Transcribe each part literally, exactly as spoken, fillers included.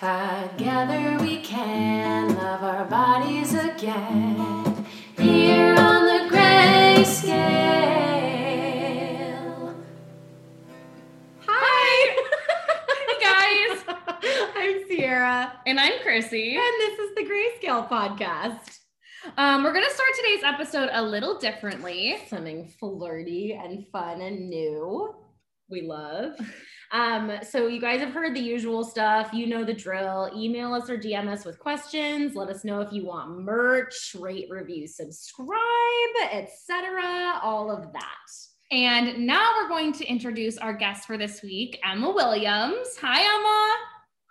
Together we can love our bodies again, here on the gray scale. Hi! Hi, guys! I'm Sierra. And I'm Chrissy. And this is the Grayscale Podcast. Um, we're going to start today's episode a little differently. Something flirty and fun and new. We love. Um, so you guys have heard the usual stuff. You know the drill. Email us or D M us with questions. Let us know if you want merch, rate, review, subscribe, et cetera. All of that. And now we're going to introduce our guest for this week, Emma Williams. Hi, Emma.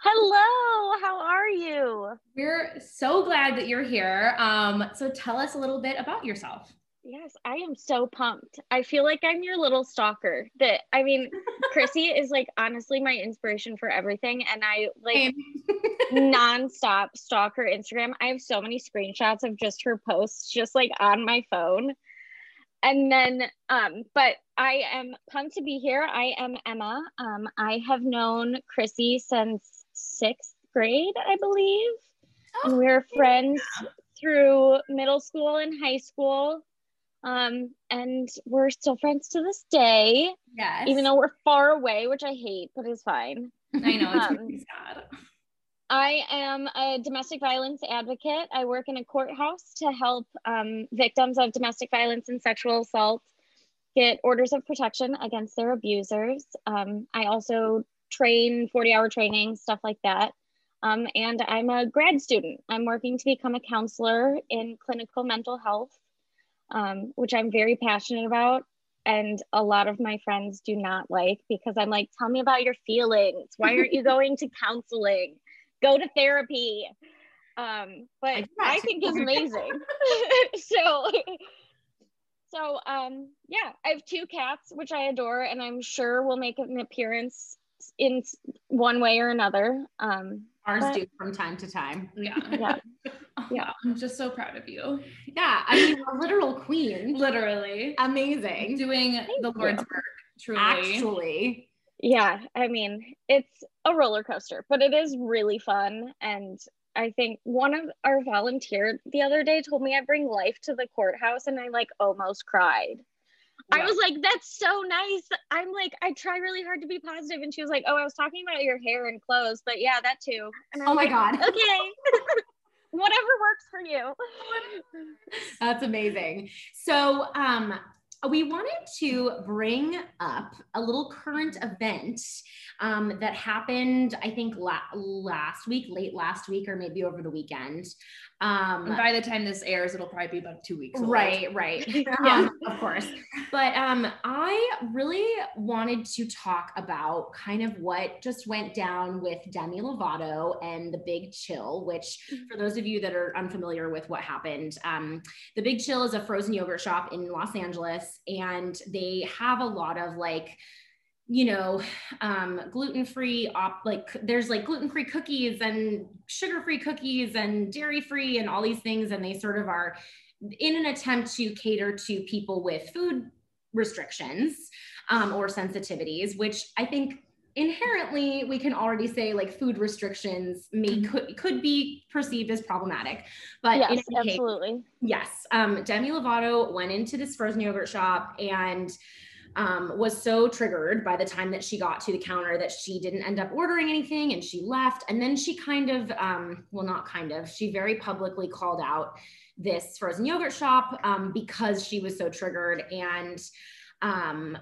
Hello. How are you? We're so glad that you're here. Um, so tell us a little bit about yourself. Yes, I am so pumped. I feel like I'm your little stalker. That I mean, Chrissy is like honestly my inspiration for everything, and I like nonstop stalk her Instagram. I have so many screenshots of just her posts, just like on my phone. And then, um, but I am pumped to be here. I am Emma. Um, I have known Chrissy since sixth grade, I believe, oh, and we were friends yeah. through middle school and high school. Um, and we're still friends to this day. Yes. Even though we're far away, which I hate, but it's fine. I know, it's um, really sad. I am a domestic violence advocate. I work in a courthouse to help um, victims of domestic violence and sexual assault get orders of protection against their abusers. Um, I also train forty-hour training, stuff like that. Um, and I'm a grad student. I'm working to become a counselor in clinical mental health. Um, which I'm very passionate about. And a lot of my friends do not like because I'm like, tell me about your feelings. Why aren't you going to counseling? Go to therapy. Um, but I, I think it's amazing. so, so um, yeah, I have two cats, which I adore, and I'm sure will make an appearance in one way or another. Um, Ours but, do from time to time. Yeah. Yeah. Yeah, I'm just so proud of you. Yeah, I mean, a literal queen. Literally. Amazing. Doing Thank the Lord's you. Work, truly. Actually. Yeah, I mean, it's a roller coaster, but it is really fun. And I think one of our volunteers the other day told me I bring life to the courthouse, and I like almost cried. Yeah. I was like, that's so nice. I'm like, I try really hard to be positive. And she was like, oh, I was talking about your hair and clothes, but yeah, that too. And oh my like, God. Okay. Whatever works for you. That's amazing. So um, we wanted to bring up a little current event um, that happened, I think la- last week, late last week, or maybe over the weekend. Um, and by the time this airs, it'll probably be about two weeks. Right, old. Right. Yeah, um, of course. But um, I really wanted to talk about kind of what just went down with Demi Lovato and the Big Chill, which for those of you that are unfamiliar with what happened, um, the Big Chill is a frozen yogurt shop in Los Angeles, and they have a lot of like, you know, um, gluten-free, op- like there's like gluten-free cookies and sugar-free cookies and dairy-free and all these things. And they sort of are in an attempt to cater to people with food restrictions um, or sensitivities, which I think inherently we can already say like food restrictions may could, could be perceived as problematic. But yes, in any absolutely. Case, yes. Um, Demi Lovato went into this frozen yogurt shop and Um, was so triggered by the time that she got to the counter that she didn't end up ordering anything and she left. And then she kind of, um, well, not kind of, she very publicly called out this frozen yogurt shop um, because she was so triggered and, um,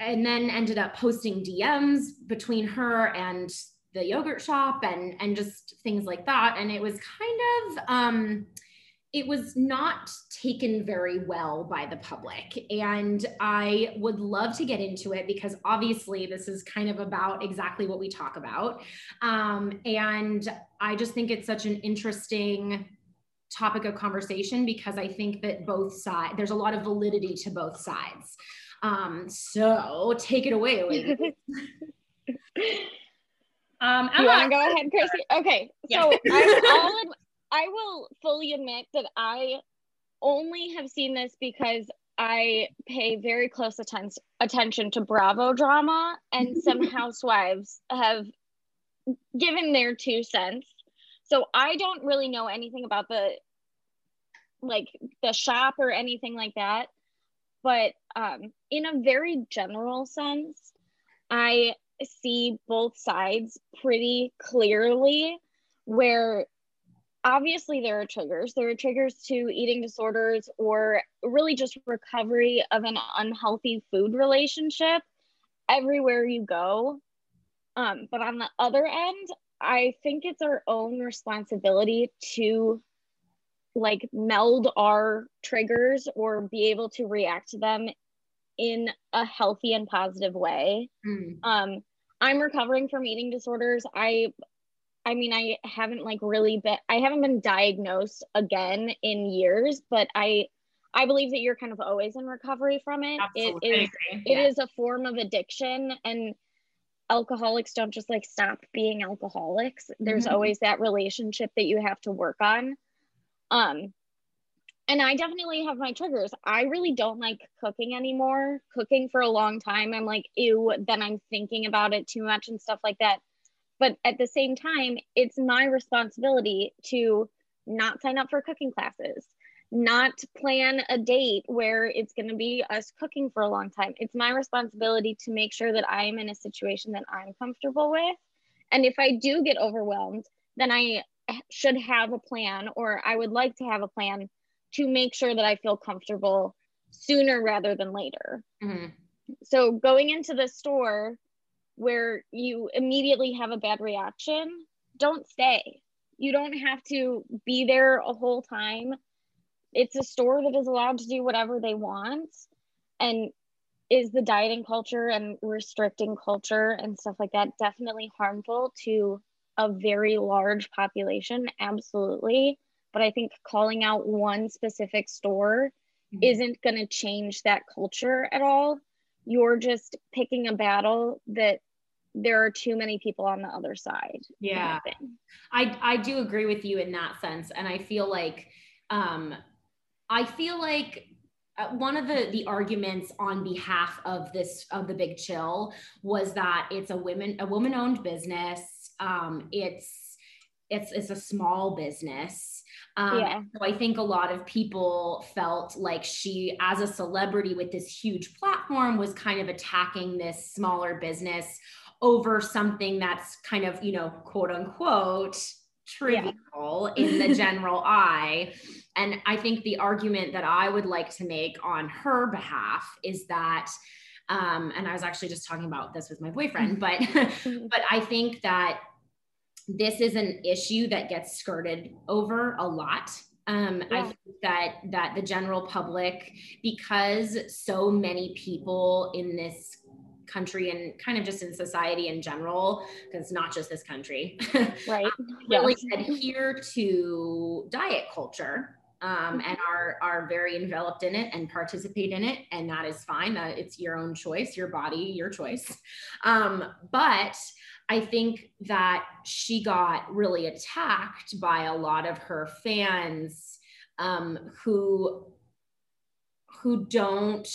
and then ended up posting D Ms between her and the yogurt shop and, and just things like that. And it was kind of, um, it was not taken very well by the public. And I would love to get into it because obviously this is kind of about exactly what we talk about. Um, and I just think it's such an interesting topic of conversation because I think that both sides, there's a lot of validity to both sides. Um, so take it away. um, you want to go ahead, Chrissy? Okay, yeah. So I'm all in- I will fully admit that I only have seen this because I pay very close atten- attention to Bravo drama, and some housewives have given their two cents. So I don't really know anything about the, like, the shop or anything like that. But um, in a very general sense, I see both sides pretty clearly, where obviously there are triggers. There are triggers to eating disorders or really just recovery of an unhealthy food relationship everywhere you go. Um, but on the other end, I think it's our own responsibility to like meld our triggers or be able to react to them in a healthy and positive way. Mm. Um, I'm recovering from eating disorders. I, I mean, I haven't like really been, I haven't been diagnosed again in years, but I, I believe that you're kind of always in recovery from it. Absolutely. It is, yeah. It is a form of addiction, and alcoholics don't just like stop being alcoholics. There's mm-hmm. always that relationship that you have to work on. Um, and I definitely have my triggers. I really don't like cooking anymore. Cooking for a long time, I'm like, ew, then I'm thinking about it too much and stuff like that. But at the same time, it's my responsibility to not sign up for cooking classes, not plan a date where it's going to be us cooking for a long time. It's my responsibility to make sure that I'm in a situation that I'm comfortable with. And if I do get overwhelmed, then I should have a plan, or I would like to have a plan to make sure that I feel comfortable sooner rather than later. Mm-hmm. So going into the store where you immediately have a bad reaction, don't stay. You don't have to be there a whole time. It's a store that is allowed to do whatever they want, and is the dieting culture and restricting culture and stuff like that definitely harmful to a very large population? Absolutely. But I think calling out one specific store mm-hmm. isn't going to change that culture at all. You're just picking a battle that there are too many people on the other side. Yeah. I, I do agree with you in that sense. And I feel like, um, I feel like one of the, the arguments on behalf of this, of the Big Chill was that it's a women, a woman owned business. Um, it's, it's, it's a small business. Um, yeah. So I think a lot of people felt like she, as a celebrity with this huge platform, was kind of attacking this smaller business over something that's kind of, you know, quote unquote, trivial yeah. in the general eye. And I think the argument that I would like to make on her behalf is that, um, and I was actually just talking about this with my boyfriend, but, but I think that this is an issue that gets skirted over a lot. Um, yeah. I think that, that the general public, because so many people in this country and kind of just in society in general, because it's not just this country, right? um, really yes. adhere to diet culture, um, and are, are very enveloped in it and participate in it. And that is fine. Uh, it's your own choice, your body, your choice. Um, but I think that she got really attacked by a lot of her fans, um, who, who don't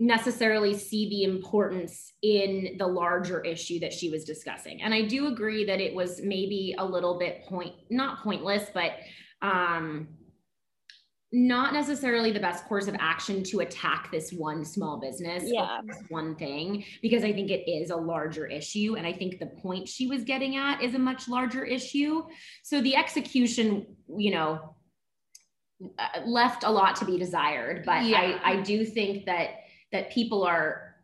necessarily see the importance in the larger issue that she was discussing. And I do agree that it was maybe a little bit point, not pointless, but um, not necessarily the best course of action to attack this one small business, yeah. this one thing, because I think it is a larger issue. And I think the point she was getting at is a much larger issue. So the execution, you know, left a lot to be desired, but yeah. I, I do think that that people are,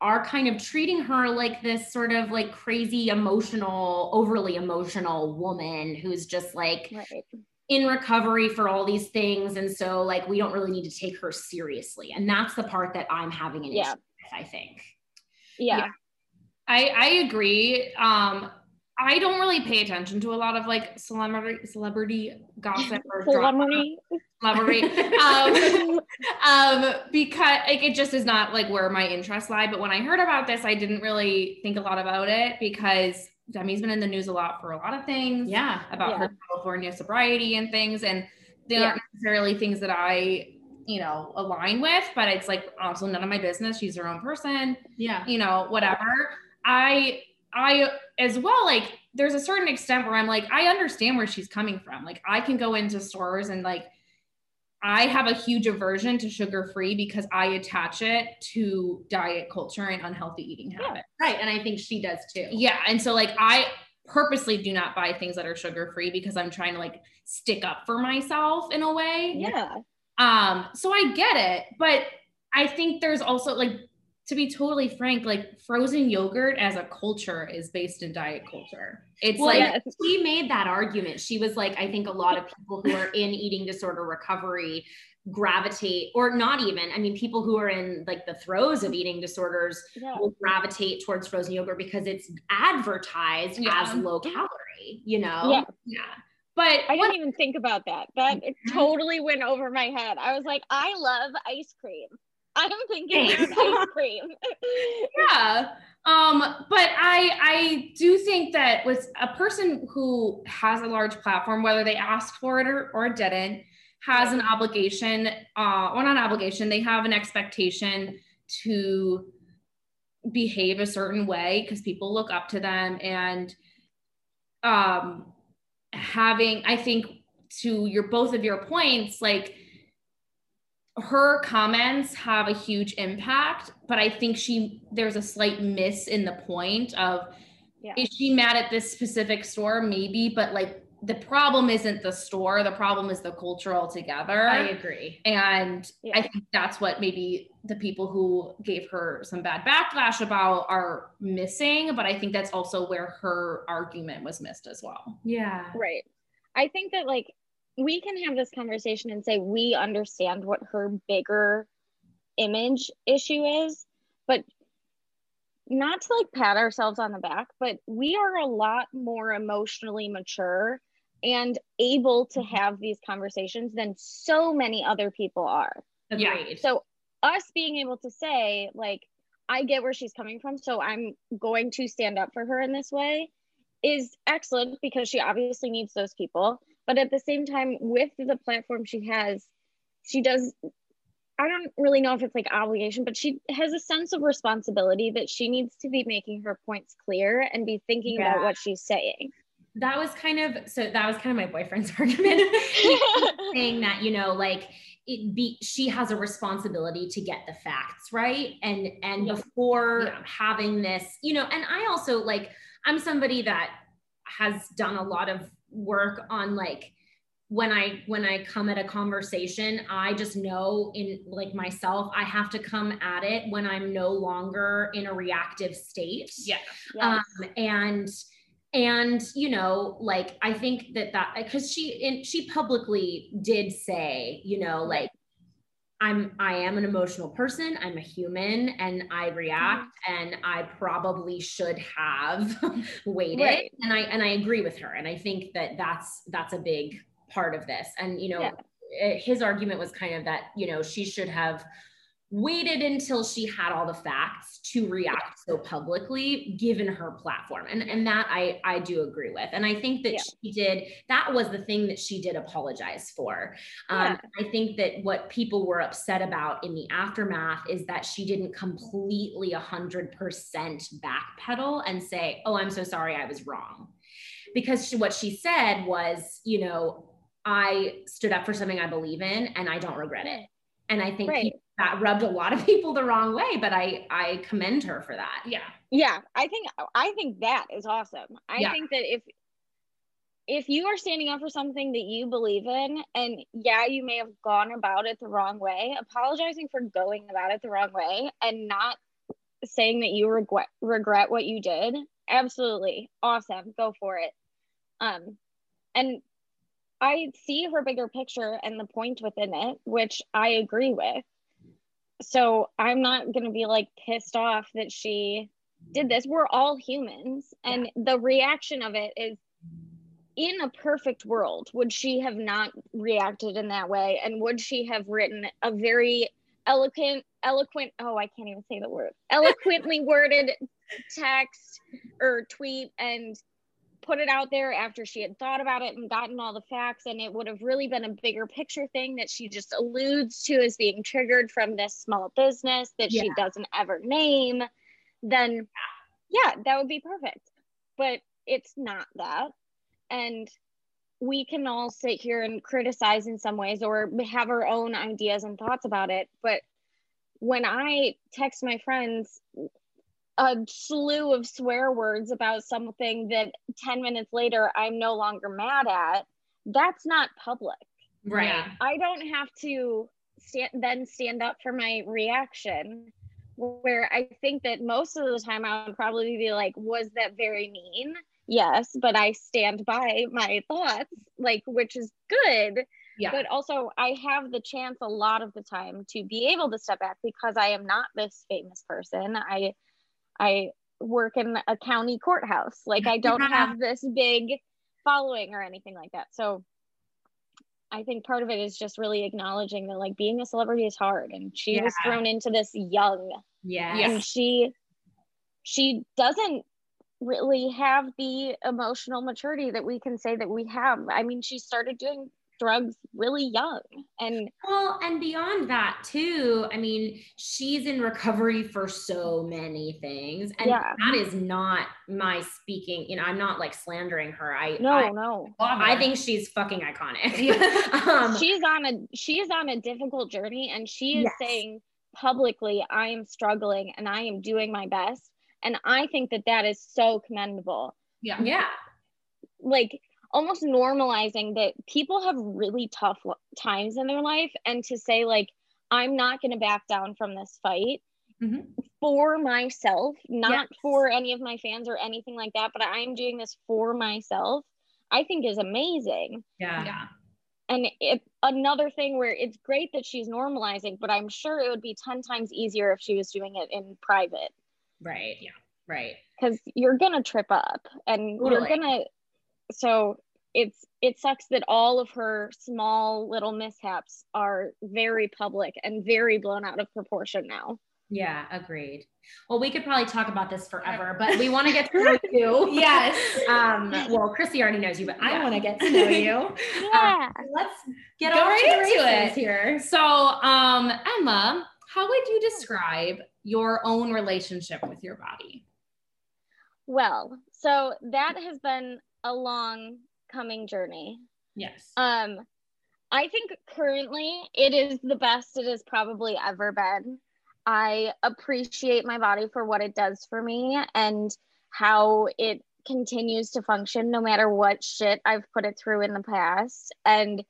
are kind of treating her like this sort of like crazy emotional, overly emotional woman who's just like right. in recovery for all these things. And so like, we don't really need to take her seriously. And that's the part that I'm having an yeah. issue with, I think. Yeah. yeah. I, I agree. Um, I don't really pay attention to a lot of like celebrity, celebrity gossip or celebrity. Celebrity. Um, um, because like, it just is not like where my interests lie. But when I heard about this, I didn't really think a lot about it because Demi's been in the news a lot for a lot of things. Yeah. About yeah. her California sobriety and things. And they yeah. aren't necessarily things that I, you know, align with, but it's like also none of my business. She's her own person. Yeah. You know, whatever. I, I as well, like there's a certain extent where I'm like, I understand where she's coming from. Like, I can go into stores and like, I have a huge aversion to sugar-free because I attach it to diet culture and unhealthy eating habits. Yeah, right. And I think she does too. Yeah. And so like, I purposely do not buy things that are sugar-free because I'm trying to like stick up for myself in a way. Yeah. Um, so I get it, but I think there's also like, to be totally frank, like frozen yogurt as a culture is based in diet culture. It's well, like, yeah, she made that argument. She was like, I think a lot of people who are in eating disorder recovery gravitate, or not even, I mean, people who are in like the throes of eating disorders yeah. will gravitate towards frozen yogurt because it's advertised yeah. as low calorie, you know? Yeah. yeah. But I didn't even think about that. That it totally went over my head. I was like, I love ice cream. I'm thinking ice cream. yeah. Um, but I, I do think that with a person who has a large platform, whether they asked for it or, or didn't, has an obligation, uh, or not an obligation, they have an expectation to behave a certain way because people look up to them. And um, having, I think to your, both of your points, like, her comments have a huge impact, but I think she, there's a slight miss in the point of, yeah. is she mad at this specific store? Maybe, but like the problem isn't the store. The problem is the culture altogether. I agree. And yeah. I think that's what maybe the people who gave her some bad backlash about are missing. But I think that's also where her argument was missed as well. Yeah. Right. I think that like, we can have this conversation and say we understand what her bigger image issue is, but not to like pat ourselves on the back, but we are a lot more emotionally mature and able to have these conversations than so many other people are. Agreed. So us being able to say like, I get where she's coming from, so I'm going to stand up for her in this way is excellent because she obviously needs those people. But at the same time, with the platform she has, she does, I don't really know if it's like obligation, but she has a sense of responsibility that she needs to be making her points clear and be thinking yeah. about what she's saying. That was kind of, so that was kind of my boyfriend's argument. Saying that, you know, like, it be, she has a responsibility to get the facts right. And, and yeah. before yeah. having this, you know, and I also like, I'm somebody that has done a lot of work on like, when I, when I come at a conversation, I just know in like myself, I have to come at it when I'm no longer in a reactive state. Yeah. Yes. Um, and, and, you know, like, I think that that, cause she, and she publicly did say, you know, like, I'm, I am an emotional person. I'm a human and I react and I probably should have waited. Right. And I, and I agree with her. And I think that that's, that's a big part of this. And, you know, yeah. his argument was kind of that, you know, she should have waited until she had all the facts to react so publicly given her platform. And, and that I, I do agree with. And I think that yeah. she did, that was the thing that she did apologize for. Um, yeah. I think that what people were upset about in the aftermath is that she didn't completely a hundred percent backpedal and say, oh, I'm so sorry, I was wrong. Because she, what she said was, you know, I stood up for something I believe in and I don't regret it. And I think right. people, that rubbed a lot of people the wrong way, but I, I commend her for that. Yeah. Yeah. I think, I think that is awesome. I yeah. think that if, if you are standing up for something that you believe in and yeah, you may have gone about it the wrong way, apologizing for going about it the wrong way and not saying that you regret, regret what you did. Absolutely. Awesome. Go for it. Um, and I see her bigger picture and the point within it, which I agree with. So I'm not going to be like pissed off that she did this. We're all humans. And yeah. the reaction of it is, in a perfect world, would she have not reacted in that way? And would she have written a very eloquent, eloquent, oh, I can't even say the word, eloquently worded text or tweet and put it out there after she had thought about it and gotten all the facts, and it would have really been a bigger picture thing that she just alludes to as being triggered from this small business that yeah. she doesn't ever name, then yeah, that would be perfect. But it's not that. And we can all sit here and criticize in some ways or have our own ideas and thoughts about it. But when I text my friends a slew of swear words about something that ten minutes later I'm no longer mad at, that's not public. Right. Yeah. I don't have to stand, then stand up for my reaction, where I think that most of the time I would probably be like, was that very mean? Yes, but I stand by my thoughts, like, which is good. Yeah. But also I have the chance a lot of the time to be able to step back because I am not this famous person. I, I work in a county courthouse. Like, I don't have this big following or anything like that. So I think part of it is just really acknowledging that, like, being a celebrity is hard, and she yeah. was thrown into this young. Yeah. And she, she doesn't really have the emotional maturity that we can say that we have. I mean, she started doing drugs really young. And well, and beyond that too, I mean, she's in recovery for so many things. And yeah. that is not my speaking, you know, I'm not like slandering her. I no, I, no. I think she's fucking iconic. um, she's on a she is on a difficult journey, and she is yes. saying publicly, I am struggling and I am doing my best. And I think that that is so commendable. Yeah. Yeah. Like, almost normalizing that people have really tough lo- times in their life, and to say, like, I'm not going to back down from this fight mm-hmm. for myself, not yes. for any of my fans or anything like that, but I'm doing this for myself, I think is amazing. Yeah. Yeah. And it, another thing where it's great that she's normalizing, but I'm sure it would be ten times easier if she was doing it in private. Right. Yeah. Right. Because you're going to trip up, and totally. you're going to, so it's, it sucks that all of her small little mishaps are very public and very blown out of proportion now. Yeah. Agreed. Well, we could probably talk about this forever, but we want to get to know you. Yes. Um, well, Chrissy already knows you, but yeah. I want to get to know you. yeah. Um, let's get Go on right into it here. So, um, Emma, how would you describe your own relationship with your body? Well, so that has been a long coming journey. Yes. Um, I think currently it is the best it has probably ever been. I appreciate my body for what it does for me and how it continues to function no matter what shit I've put it through in the past. And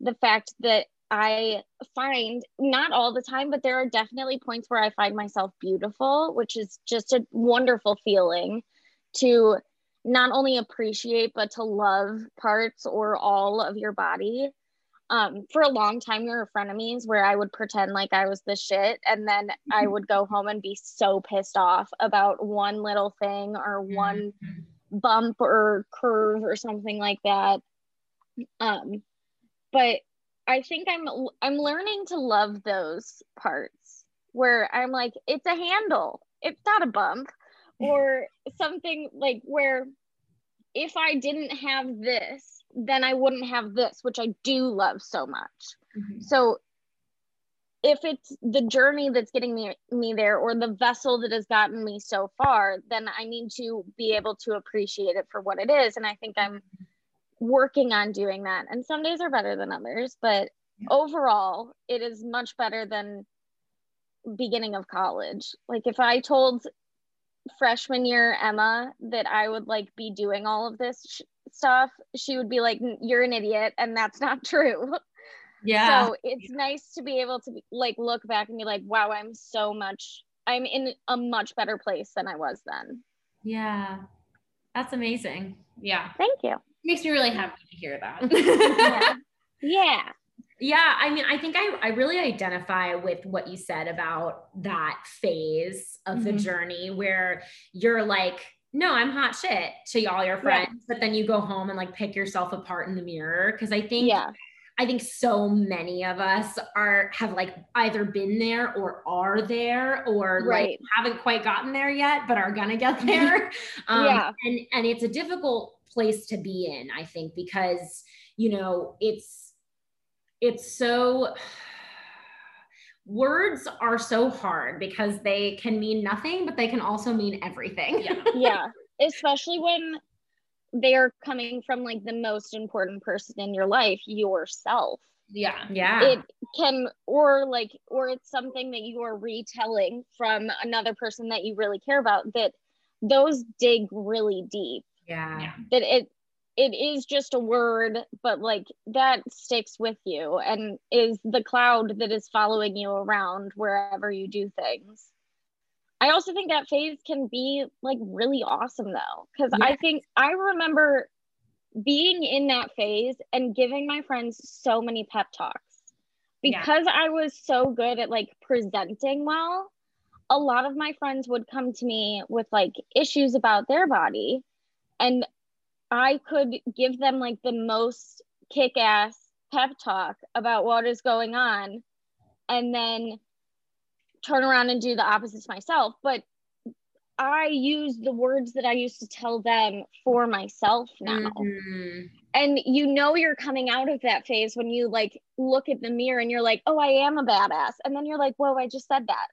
the fact that I find, not all the time, but there are definitely points where I find myself beautiful, which is just a wonderful feeling to not only appreciate, but to love parts or all of your body. Um, for a long time, we were frenemies where I would pretend like I was the shit. And then mm-hmm. I would go home and be so pissed off about one little thing or mm-hmm. one bump or curve or something like that. Um, but I think I'm I'm learning to love those parts where I'm like, it's a handle, it's not a bump, or something like where if I didn't have this, then I wouldn't have this, which I do love so much. Mm-hmm. So if it's the journey that's getting me, me there, or the vessel that has gotten me so far, then I need to be able to appreciate it for what it is. And I think I'm working on doing that, and some days are better than others, but yeah. overall it is much better than beginning of college. Like, if I told freshman year Emma that I would like be doing all of this sh- stuff, she would be like, you're an idiot, and that's not true. Yeah. So it's yeah. nice to be able to be, like, look back and be like, wow, I'm so much I'm in a much better place than I was then. Yeah, that's amazing. Yeah, thank you. Makes me really happy to hear that. yeah. yeah. Yeah. I mean, I think I, I really identify with what you said about that phase of mm-hmm. the journey where you're like, no, I'm hot shit to all your friends, yeah. but then you go home and like pick yourself apart in the mirror. Cause I think, yeah. I think so many of us are, have like either been there or are there, or right. like haven't quite gotten there yet, but are going to get there. um, yeah. and, and it's a difficult place to be in, I think, because, you know, it's, it's so, words are so hard because they can mean nothing, but they can also mean everything. Yeah. yeah. Especially when they're coming from like the most important person in your life, yourself. Yeah. Yeah. It can, or like, or it's something that you are retelling from another person that you really care about, that those dig really deep. Yeah. That it, it is just a word, but like that sticks with you and is the cloud that is following you around wherever you do things. I also think that phase can be like really awesome though, because yes. I think I remember being in that phase and giving my friends so many pep talks because yeah. I was so good at like presenting well. A lot of my friends would come to me with like issues about their body, and I could give them like the most kick-ass pep talk about what is going on and then turn around and do the opposite to myself. But I use the words that I used to tell them for myself now. Mm-hmm. And you know you're coming out of that phase when you like look at the mirror and you're like, oh, I am a badass. And then you're like, whoa, I just said that.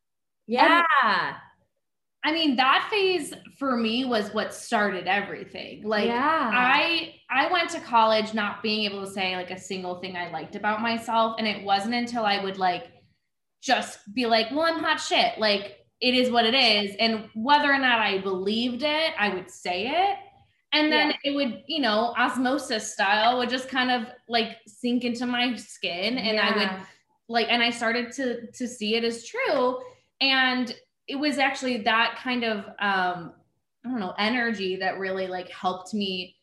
Yeah. And- I mean, that phase for me was what started everything. Like yeah. I, I went to college not being able to say like a single thing I liked about myself. And it wasn't until I would like, just be like, well, I'm hot shit. Like it is what it is. And whether or not I believed it, I would say it. And then yeah. it would, you know, osmosis style would just kind of like sink into my skin. And yeah. I would like, and I started to, to see it as true. And it was actually that kind of, um, I don't know, energy that really like helped me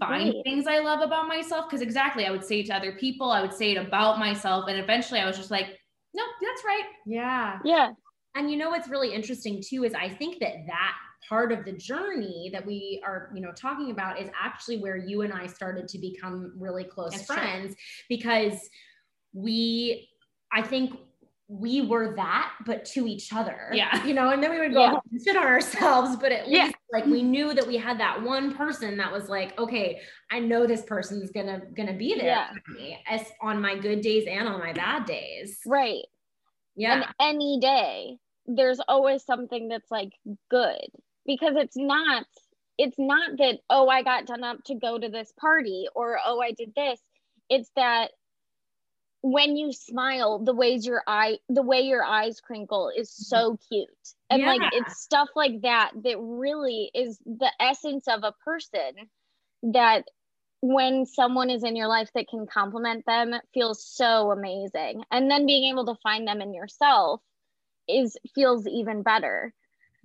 find right. things I love about myself. Cause exactly. I would say it to other people, I would say it about myself. And eventually I was just like, no, that's right. Yeah. Yeah. And you know, what's really interesting too, is I think that that part of the journey that we are, you know, talking about is actually where you and I started to become really close that's friends true. Because we, I think we were that, but to each other, yeah. you know, and then we would go yeah. home and shit on ourselves, but at yeah. least like we knew that we had that one person that was like, okay, I know this person's gonna, gonna be there yeah. for me as on my good days and on my bad days. Right. Yeah. And any day there's always something that's like good, because it's not, it's not that, oh, I got done up to go to this party or, oh, I did this. It's that, when you smile, the ways your eye, the way your eyes crinkle is so cute. And yeah. like, it's stuff like that, that really is the essence of a person, that when someone is in your life that can compliment them, it feels so amazing. And then being able to find them in yourself is feels even better.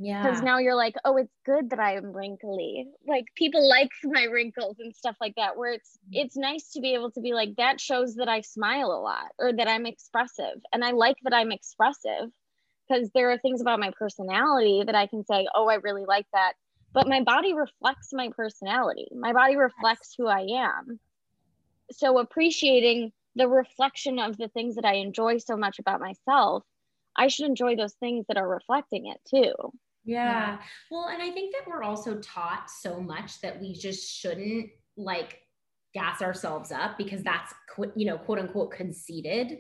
Yeah. Because now you're like, oh, it's good that I am wrinkly. Like people like my wrinkles and stuff like that, where it's, it's nice to be able to be like, that shows that I smile a lot or that I'm expressive. And I like that I'm expressive because there are things about my personality that I can say, oh, I really like that. But my body reflects my personality. My body reflects who I am. So appreciating the reflection of the things that I enjoy so much about myself, I should enjoy those things that are reflecting it too. Yeah. yeah. Well, and I think that we're also taught so much that we just shouldn't like gas ourselves up because that's, you know, quote unquote conceited.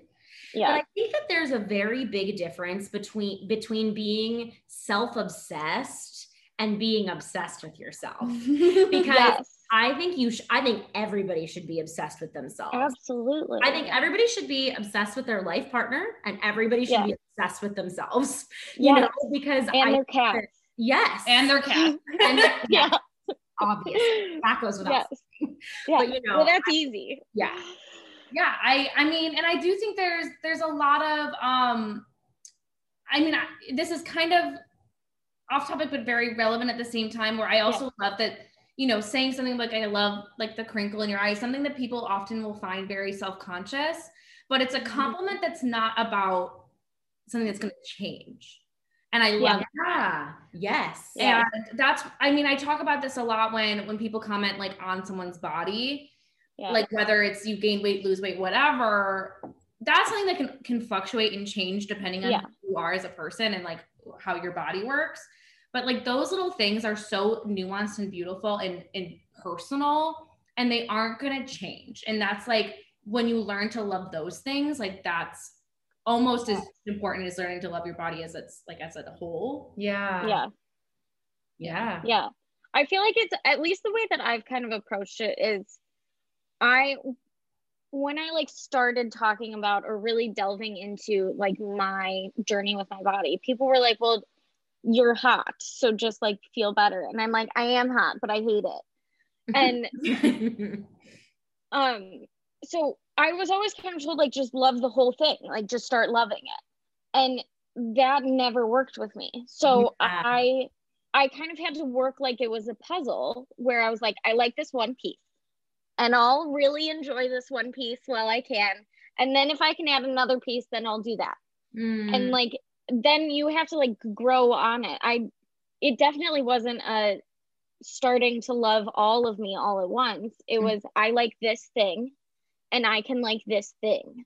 Yeah. But I think that there's a very big difference between, between being self-obsessed and being obsessed with yourself, because yes. I think you sh- I think everybody should be obsessed with themselves. Absolutely. I think everybody should be obsessed with their life partner, and everybody should yes. be obsessed with themselves, you yes. know, because and I their cat. That, yes. And their cat. And their, yeah. yeah. Obviously. That goes without yes. saying. Yeah. But you know, well, that's I, easy. Yeah. Yeah. I, I mean, and I do think there's, there's a lot of, um, I mean, I, this is kind of off topic, but very relevant at the same time, where I also yeah. love that, you know, saying something like, I love like the crinkle in your eye, something that people often will find very self-conscious, but it's a compliment that's not about something that's going to change. And I love yeah. that. Yes. And that's, I mean, I talk about this a lot when, when people comment like on someone's body, yeah. like whether it's you gain weight, lose weight, whatever, that's something that can, can fluctuate and change depending on yeah. who you are as a person and like how your body works. But like those little things are so nuanced and beautiful and, and personal, and they aren't going to change. And that's like, when you learn to love those things, like that's almost as important as learning to love your body as it's like, as a whole. Yeah. Yeah. Yeah. Yeah. I feel like it's, at least the way that I've kind of approached it is, I, when I like started talking about or really delving into like my journey with my body, people were like, well, you're hot, so just like feel better. And I'm like, I am hot, but I hate it. And um, so I was always kind of told like, just love the whole thing, like just start loving it. And that never worked with me. So yeah. I, I kind of had to work like it was a puzzle where I was like, I like this one piece and I'll really enjoy this one piece while I can. And then if I can add another piece, then I'll do that. Mm. And like, then you have to like grow on it. I, it definitely wasn't a starting to love all of me all at once. It mm. was, I like this thing and I can like this thing.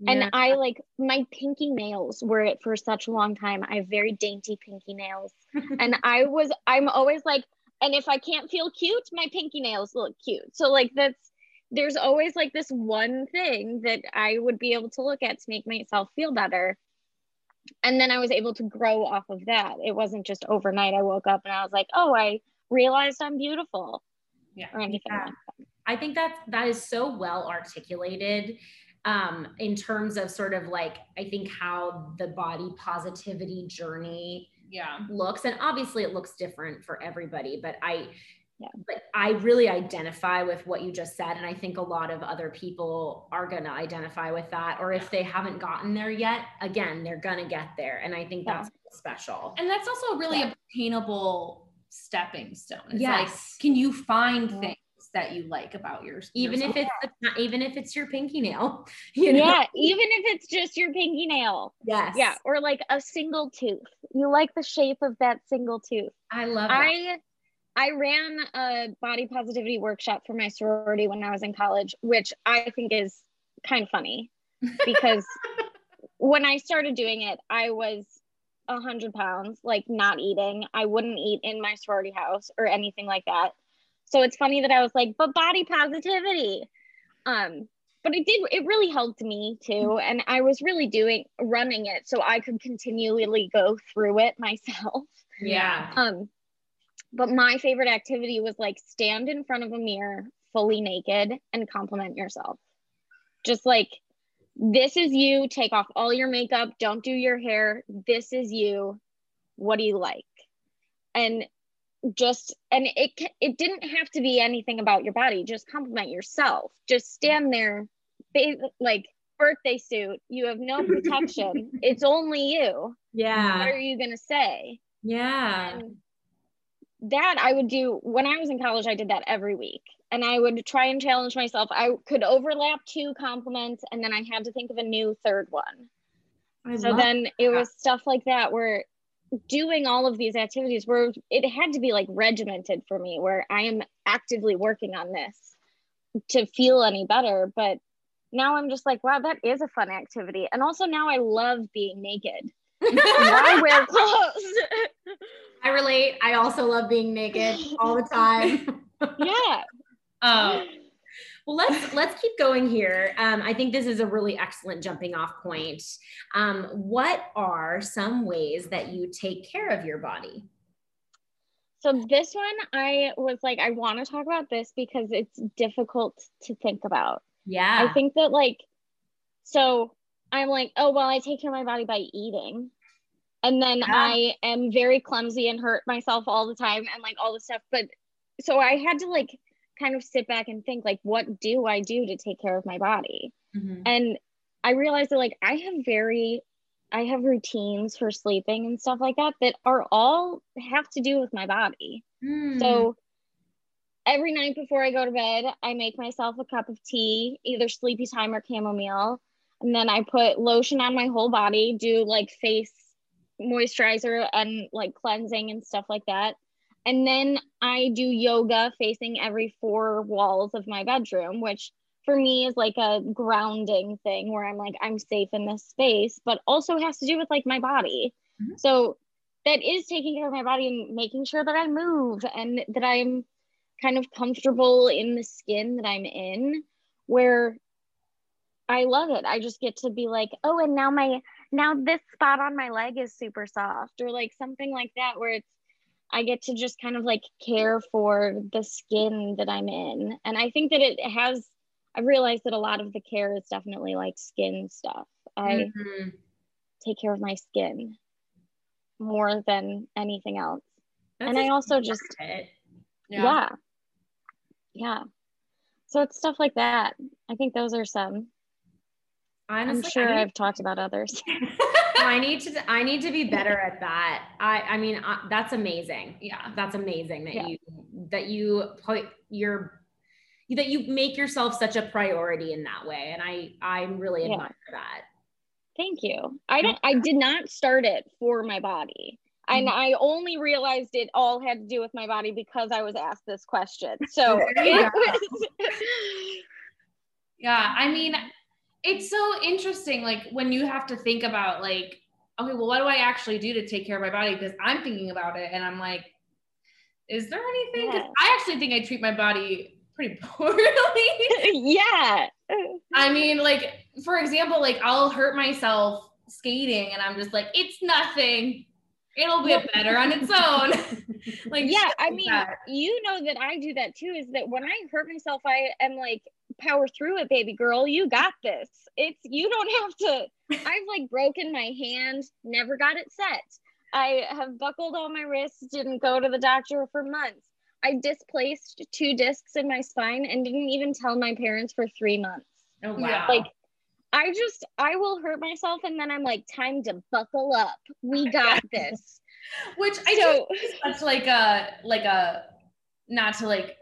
Yeah. And I like, my pinky nails were it for such a long time. I have very dainty pinky nails. And I was, I'm always like, and if I can't feel cute, my pinky nails look cute. So like that's, there's always like this one thing that I would be able to look at to make myself feel better. And then I was able to grow off of that. It wasn't just overnight. I woke up and I was like, oh, I realized I'm beautiful. Yeah. Or anything yeah. like that. I think that that is so well articulated. Um, in terms of sort of like, I think how the body positivity journey yeah. looks, and obviously it looks different for everybody, but I, yeah. but I really identify with what you just said. And I think a lot of other people are going to identify with that, or if they haven't gotten there yet, again, they're going to get there. And I think yeah. that's special. And that's also really yeah. obtainable stepping stone. It's yes. like, can you find yeah. things that you like about yours, even yourself. if it's yeah. even if it's your pinky nail, you know? Yeah, even if it's just your pinky nail. Yes. Yeah, or like a single tooth. You like the shape of that single tooth. I love it. I I ran a body positivity workshop for my sorority when I was in college, which I think is kind of funny because when I started doing it, I was a hundred pounds, like not eating. I wouldn't eat in my sorority house or anything like that. So it's funny that I was like, but body positivity. Um, but it did, it really helped me too. And I was really doing, running it so I could continually go through it myself. Yeah. Um, but my favorite activity was like stand in front of a mirror, fully naked, and compliment yourself. Just like, this is you, take off all your makeup, don't do your hair. This is you. What do you like? And just, and it it didn't have to be anything about your body, just compliment yourself. Just stand there, bathe, like birthday suit, you have no protection. It's only you. Yeah. What are you going to say? Yeah. And that I would do, when I was in college, I did that every week. And I would try and challenge myself. I could overlap two compliments and then I had to think of a new third one. I so then that. It was stuff like that where doing all of these activities where it had to be like regimented for me, where I am actively working on this to feel any better. But now I'm just like, wow, that is a fun activity. And also now I love being naked. I wear clothes. I relate. I also love being naked all the time. Yeah. Um, well, let's, let's keep going here. Um, I think this is a really excellent jumping off point. Um, what are some ways that you take care of your body? So this one, I was like, I want to talk about this because it's difficult to think about. Yeah. I think that like, so I'm like, oh, well, I take care of my body by eating. And then yeah. I am very clumsy and hurt myself all the time and like all the stuff. But so I had to like kind of sit back and think like, what do I do to take care of my body? Mm-hmm. And I realized that like, I have very, I have routines for sleeping and stuff like that, that are all have to do with my body. Mm. So every night before I go to bed, I make myself a cup of tea, either sleepy time or chamomile. And then I put lotion on my whole body, do like face moisturizer and like cleansing and stuff like that. And then I do yoga facing every four walls of my bedroom, which for me is like a grounding thing where I'm like, I'm safe in this space, but also has to do with like my body. Mm-hmm. So that is taking care of my body and making sure that I move and that I'm kind of comfortable in the skin that I'm in, where I love it. I just get to be like, oh, and now my, now this spot on my leg is super soft, or like something like that, where it's, I get to just kind of like care for the skin that I'm in. And I think that it has, I've realized that a lot of the care is definitely like skin stuff. I mm-hmm. take care of my skin more than anything else. That's and I also just, yeah. yeah, yeah. So it's stuff like that. I think those are some. Honestly, I'm sure I mean, I've talked about others. I need to, I need to be better at that. I, I mean, I, that's amazing. Yeah. That's amazing that yeah. you, that you put your, that you make yourself such a priority in that way. And I, I'm really yeah. admire that. Thank you. I don't, I did not start it for my body. And mm-hmm. I only realized it all had to do with my body because I was asked this question. So yeah. yeah, I mean, it's so interesting, like when you have to think about like, okay, well, what do I actually do to take care of my body? Because I'm thinking about it and I'm like, is there anything? Yeah. I actually think I treat my body pretty poorly. yeah. I mean, like, for example, like I'll hurt myself skating and I'm just like, it's nothing. It'll be better on its own. like, yeah, I mean, that. you know that I do that too, is that when I hurt myself, I am like, power through it, baby girl, you got this. It's, you don't have to, I've like broken my hand, never got it set. I have buckled all my wrists, didn't go to the doctor for months. I displaced two discs in my spine and didn't even tell my parents for three months. Oh, wow. Like, I just, I will hurt myself and then I'm like, time to buckle up. We got this. Which I so, do, that's like a, like a, not to like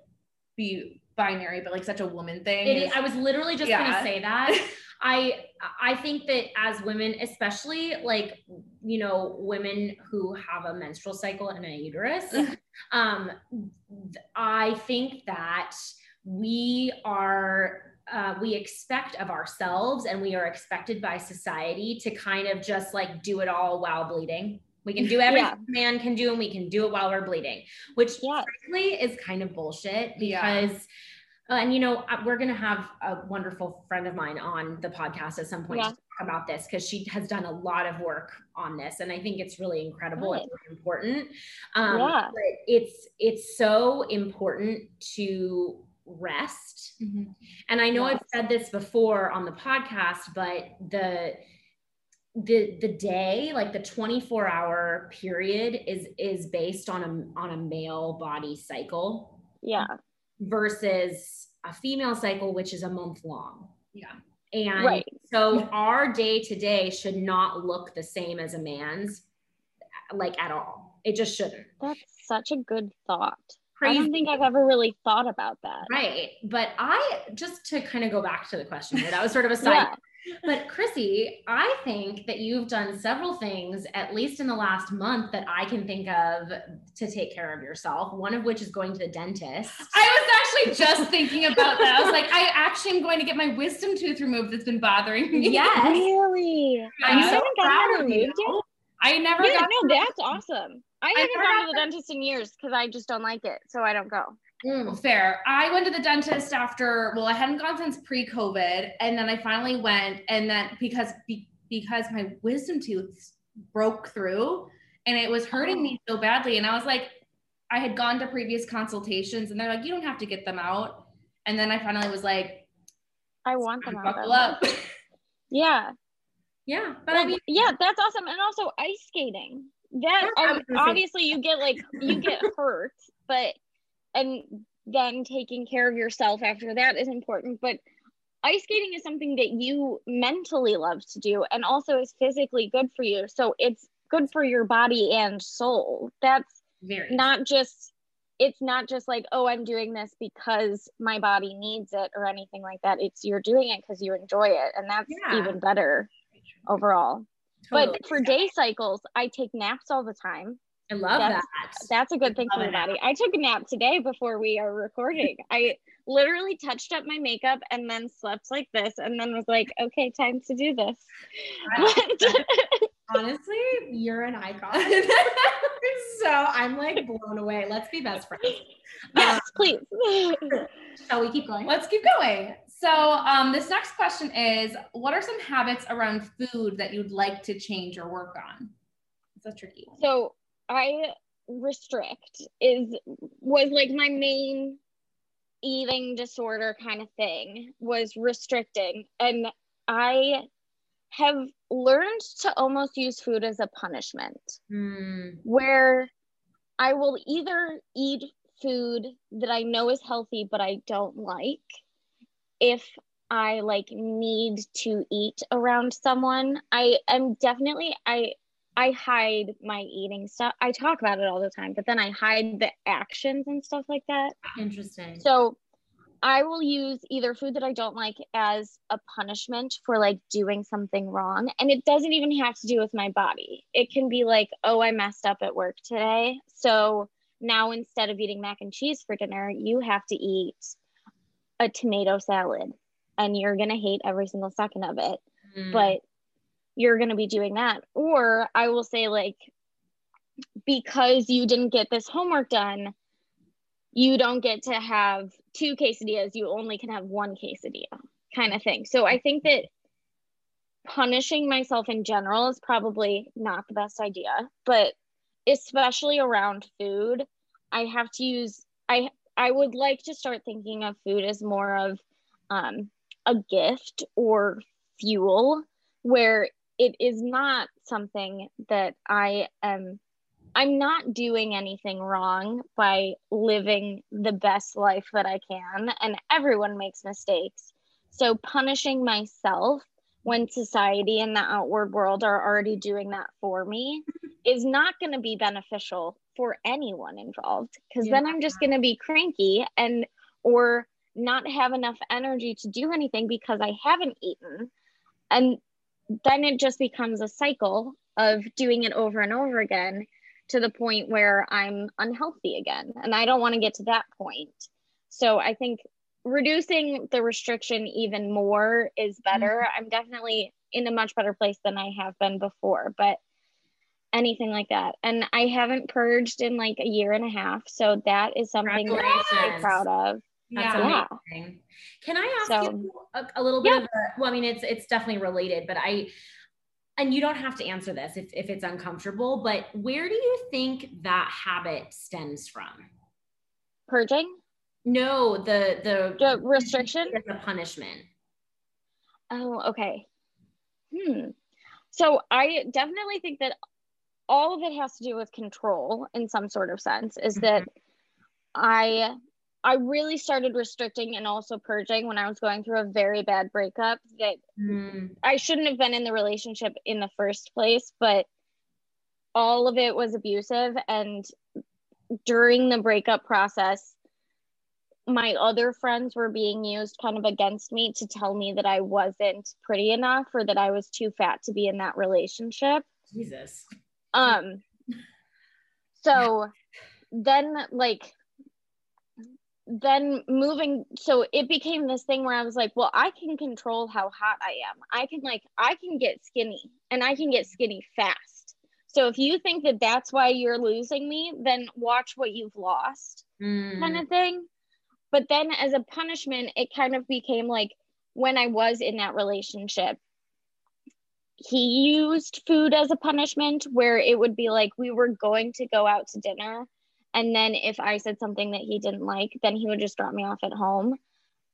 be binary, but like such a woman thing. It is, I was literally just yeah. gonna say that. I I think that as women, especially like, you know, women who have a menstrual cycle and a uterus, um, I think that we are, uh, we expect of ourselves and we are expected by society to kind of just like do it all while bleeding. We can do everything yeah. man can do, and we can do it while we're bleeding, which yeah. frankly is kind of bullshit because, yeah. uh, and you know, we're going to have a wonderful friend of mine on the podcast at some point yeah. to talk about this because she has done a lot of work on this. And I think it's really incredible. Right. It's really important. Um, yeah. but it's, it's so important to rest. Mm-hmm. And I know yes. I've said this before on the podcast, but the the the day, like the twenty-four hour period is, is based on a, on a male body cycle. Yeah. Versus a female cycle, which is a month long. Yeah. And right. so our day to day should not look the same as a man's, like at all. It just shouldn't. That's such a good thought. Crazy. I don't think I've ever really thought about that. Right. But I, just to kind of go back to the question, that was sort of a side yeah. But Chrissy, I think that you've done several things, at least in the last month, that I can think of to take care of yourself. One of which is going to the dentist. I was actually just thinking about that. I was like, I actually am going to get my wisdom tooth removed that's been bothering me. Yes. Really? I'm so proud of you. Yet? I never yeah, got no, that's awesome. I, I haven't gone to the dentist in years because I just don't like it. So I don't go. Mm, fair. I went to the dentist after, well, I hadn't gone since pre-COVID. And then I finally went. And then because, be, because my wisdom tooth broke through and it was hurting me so badly. And I was like, I had gone to previous consultations and they're like, you don't have to get them out. And then I finally was like, I want them out. Buckle up. yeah. Yeah. But well, I mean, yeah, that's awesome. And also ice skating. That um, obviously you get like, you get hurt, but and then taking care of yourself after that is important. But ice skating is something that you mentally love to do and also is physically good for you. So it's good for your body and soul. That's Very. not just, it's not just like, oh, I'm doing this because my body needs it or anything like that. It's you're doing it because you enjoy it. And that's yeah. even better overall. Totally. But for day cycles, I take naps all the time. I love that's, that. That's a good thing for everybody. I took a nap today before we are recording. I literally touched up my makeup and then slept like this and then was like, okay, time to do this. But- Honestly, you're an icon. So I'm like blown away. Let's be best friends. Yes, um, please. Shall we keep going? Let's keep going. So um, this next question is, what are some habits around food that you'd like to change or work on? It's a tricky one. So I restrict is was like my main eating disorder kind of thing, was restricting. And I have learned to almost use food as a punishment, mm. where I will either eat food that I know is healthy but I don't like if I like need to eat around someone. I am definitely I I hide my eating stuff. I talk about it all the time, but then I hide the actions and stuff like that. Interesting. So I will use either food that I don't like as a punishment for like doing something wrong. And it doesn't even have to do with my body. It can be like, oh, I messed up at work today. So now instead of eating mac and cheese for dinner, you have to eat a tomato salad and you're going to hate every single second of it. Mm. But you're going to be doing that. Or I will say, like, because you didn't get this homework done, you don't get to have two quesadillas. You only can have one quesadilla, kind of thing. So I think that punishing myself in general is probably not the best idea, but especially around food, I have to use, I, I would like to start thinking of food as more of um, a gift or fuel, where it is not something that I am, I'm not doing anything wrong by living the best life that I can, and everyone makes mistakes. So punishing myself when society and the outward world are already doing that for me is not going to be beneficial for anyone involved, because yeah. then I'm just going to be cranky and or not have enough energy to do anything because I haven't eaten. And then it just becomes a cycle of doing it over and over again to the point where I'm unhealthy again. And I don't want to get to that point. So I think reducing the restriction even more is better. Mm-hmm. I'm definitely in a much better place than I have been before, but anything like that. And I haven't purged in like a year and a half. So that is something that I'm really proud of. That's yeah. amazing. Can I ask so, you a, a little bit yeah. of a, well, I mean, it's, it's definitely related, but I, and you don't have to answer this if, if it's uncomfortable, but where do you think that habit stems from? Purging? No, the, the, the restriction, the punishment. Oh, okay. Hmm. So I definitely think that all of it has to do with control in some sort of sense, is that I, I really started restricting and also purging when I was going through a very bad breakup that mm. I shouldn't have been in the relationship in the first place, but all of it was abusive. And during the breakup process, my other friends were being used kind of against me to tell me that I wasn't pretty enough or that I was too fat to be in that relationship. Jesus. Um. So then like... then moving, so it became this thing where I was like, well, I can control how hot I am. I can like, I can get skinny and I can get skinny fast. So if you think that that's why you're losing me, then watch what you've lost, mm. kind of thing. But then as a punishment, it kind of became like when I was in that relationship, he used food as a punishment, where it would be like, we were going to go out to dinner, and then if I said something that he didn't like, then he would just drop me off at home.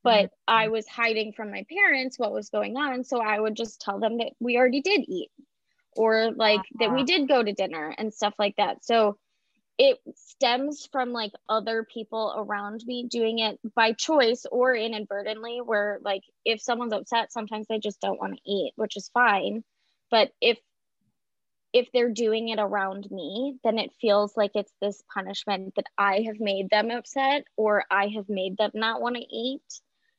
But mm-hmm. I was hiding from my parents what was going on. So I would just tell them that we already did eat, or like uh-huh. that we did go to dinner and stuff like that. So it stems from like other people around me doing it by choice or inadvertently, where like if someone's upset, sometimes they just don't want to eat, which is fine. But if if they're doing it around me, then it feels like it's this punishment that I have made them upset or I have made them not want to eat.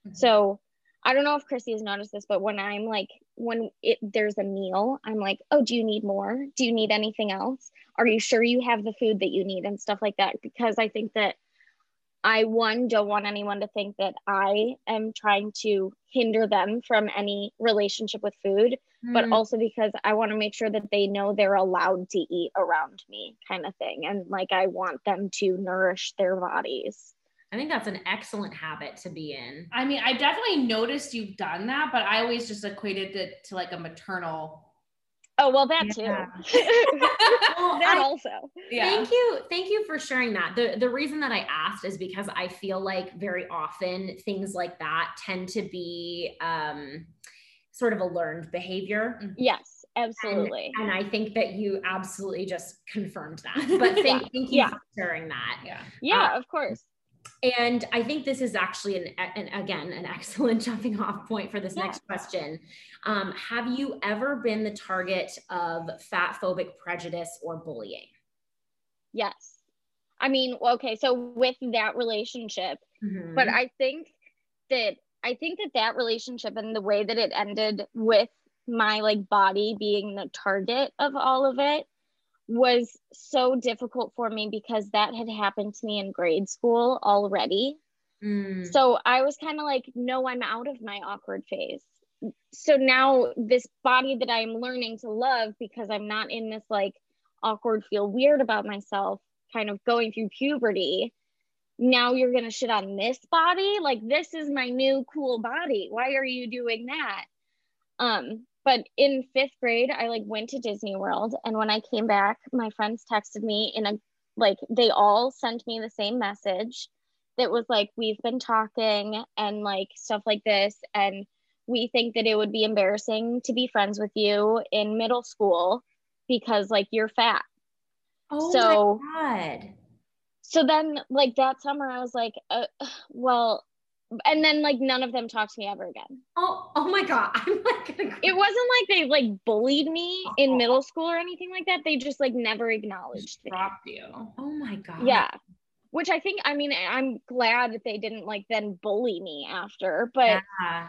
Mm-hmm. So I don't know if Chrissy has noticed this, but when I'm like, when it, there's a meal, I'm like, oh, do you need more? Do you need anything else? Are you sure you have the food that you need and stuff like that? Because I think that I, one, don't want anyone to think that I am trying to hinder them from any relationship with food, mm. but also because I want to make sure that they know they're allowed to eat around me, kind of thing. And like, I want them to nourish their bodies. I think that's an excellent habit to be in. I mean, I definitely noticed you've done that, but I always just equated it to like a maternal Oh, well, that yeah. too. Well, that I, also. Yeah. Thank you. Thank you for sharing that. The the reason that I asked is because I feel like very often things like that tend to be um, sort of a learned behavior. Yes, absolutely. And, and I think that you absolutely just confirmed that. But thank, yeah. thank you yeah. for sharing that. Yeah, yeah, um, of course. And I think this is actually, an, an again, an excellent jumping off point for this yeah. next question. Um, have you ever been the target of fatphobic prejudice or bullying? Yes. I mean, okay, so with that relationship, mm-hmm. but I think that, I think that that relationship and the way that it ended with my like body being the target of all of it was so difficult for me because that had happened to me in grade school already. Mm. So I was kind of like, no, I'm out of my awkward phase. So now this body that I'm learning to love because I'm not in this like awkward, feel weird about myself, kind of going through puberty. Now you're going to shit on this body. Like, this is my new cool body. Why are you doing that? Um, But in fifth grade, I like went to Disney World. And when I came back, my friends texted me in a, like, they all sent me the same message that was like, we've been talking and like stuff like this. And we think that it would be embarrassing to be friends with you in middle school because like you're fat. Oh so, my God. So then like that summer I was like, uh, well, and then like none of them talked to me ever again. Oh, oh my God. I'm like, it wasn't like they like bullied me oh. in middle school or anything like that. They just like never acknowledged me. Dropped you. Oh my God. Yeah. Which I think, I mean, I'm glad that they didn't like then bully me after, but yeah.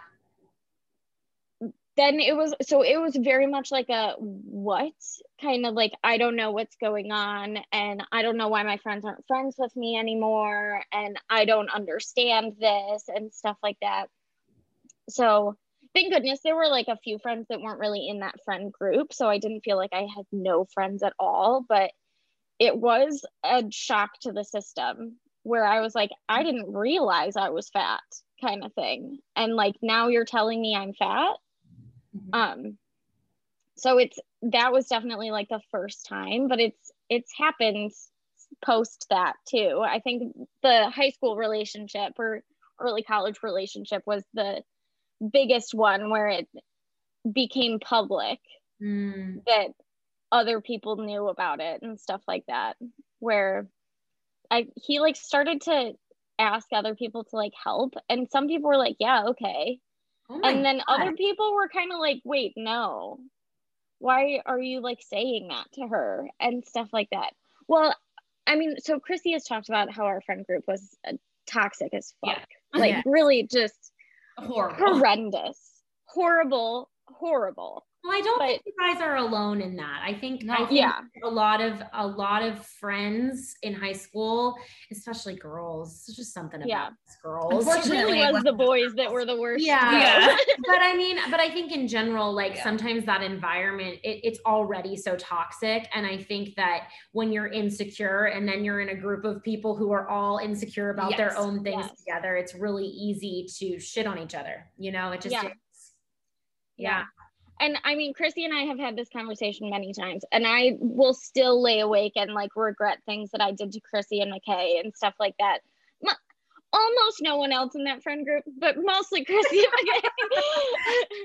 then it was, so it was very much like a what kind of like, I don't know what's going on. And I don't know why my friends aren't friends with me anymore. And I don't understand this and stuff like that. So thank goodness there were like a few friends that weren't really in that friend group. So I didn't feel like I had no friends at all, but it was a shock to the system where I was like, I didn't realize I was fat kind of thing. And like, now you're telling me I'm fat. Um, so it's, that was definitely like the first time, but it's, it's happened post that too. I think the high school relationship or early college relationship was the biggest one where it became public mm. that other people knew about it and stuff like that, where I, he like started to ask other people to like help. And some people were like, yeah, okay. Oh and then God. Other people were kind of like, wait, no, why are you like saying that to her and stuff like that? Well, I mean, so Chrissy has talked about how our friend group was uh, toxic as fuck, yeah. like yeah. really just horrible. horrendous, horrible, horrible. Well, I don't but, think you guys are alone in that. I think, no, I think yeah. a lot of, a lot of friends in high school, especially girls, it's just something about yeah. girls. Unfortunately, it was the boys that were the worst. Yeah. yeah. But I mean, but I think in general, like yeah. sometimes that environment, it, it's already so toxic. And I think that when you're insecure and then you're in a group of people who are all insecure about yes. their own things yes. together, it's really easy to shit on each other. You know, it just, yeah. It's, yeah. yeah. And I mean, Chrissy and I have had this conversation many times, and I will still lay awake and like regret things that I did to Chrissy and McKay and stuff like that. Mo- almost no one else in that friend group, but mostly Chrissy and McKay.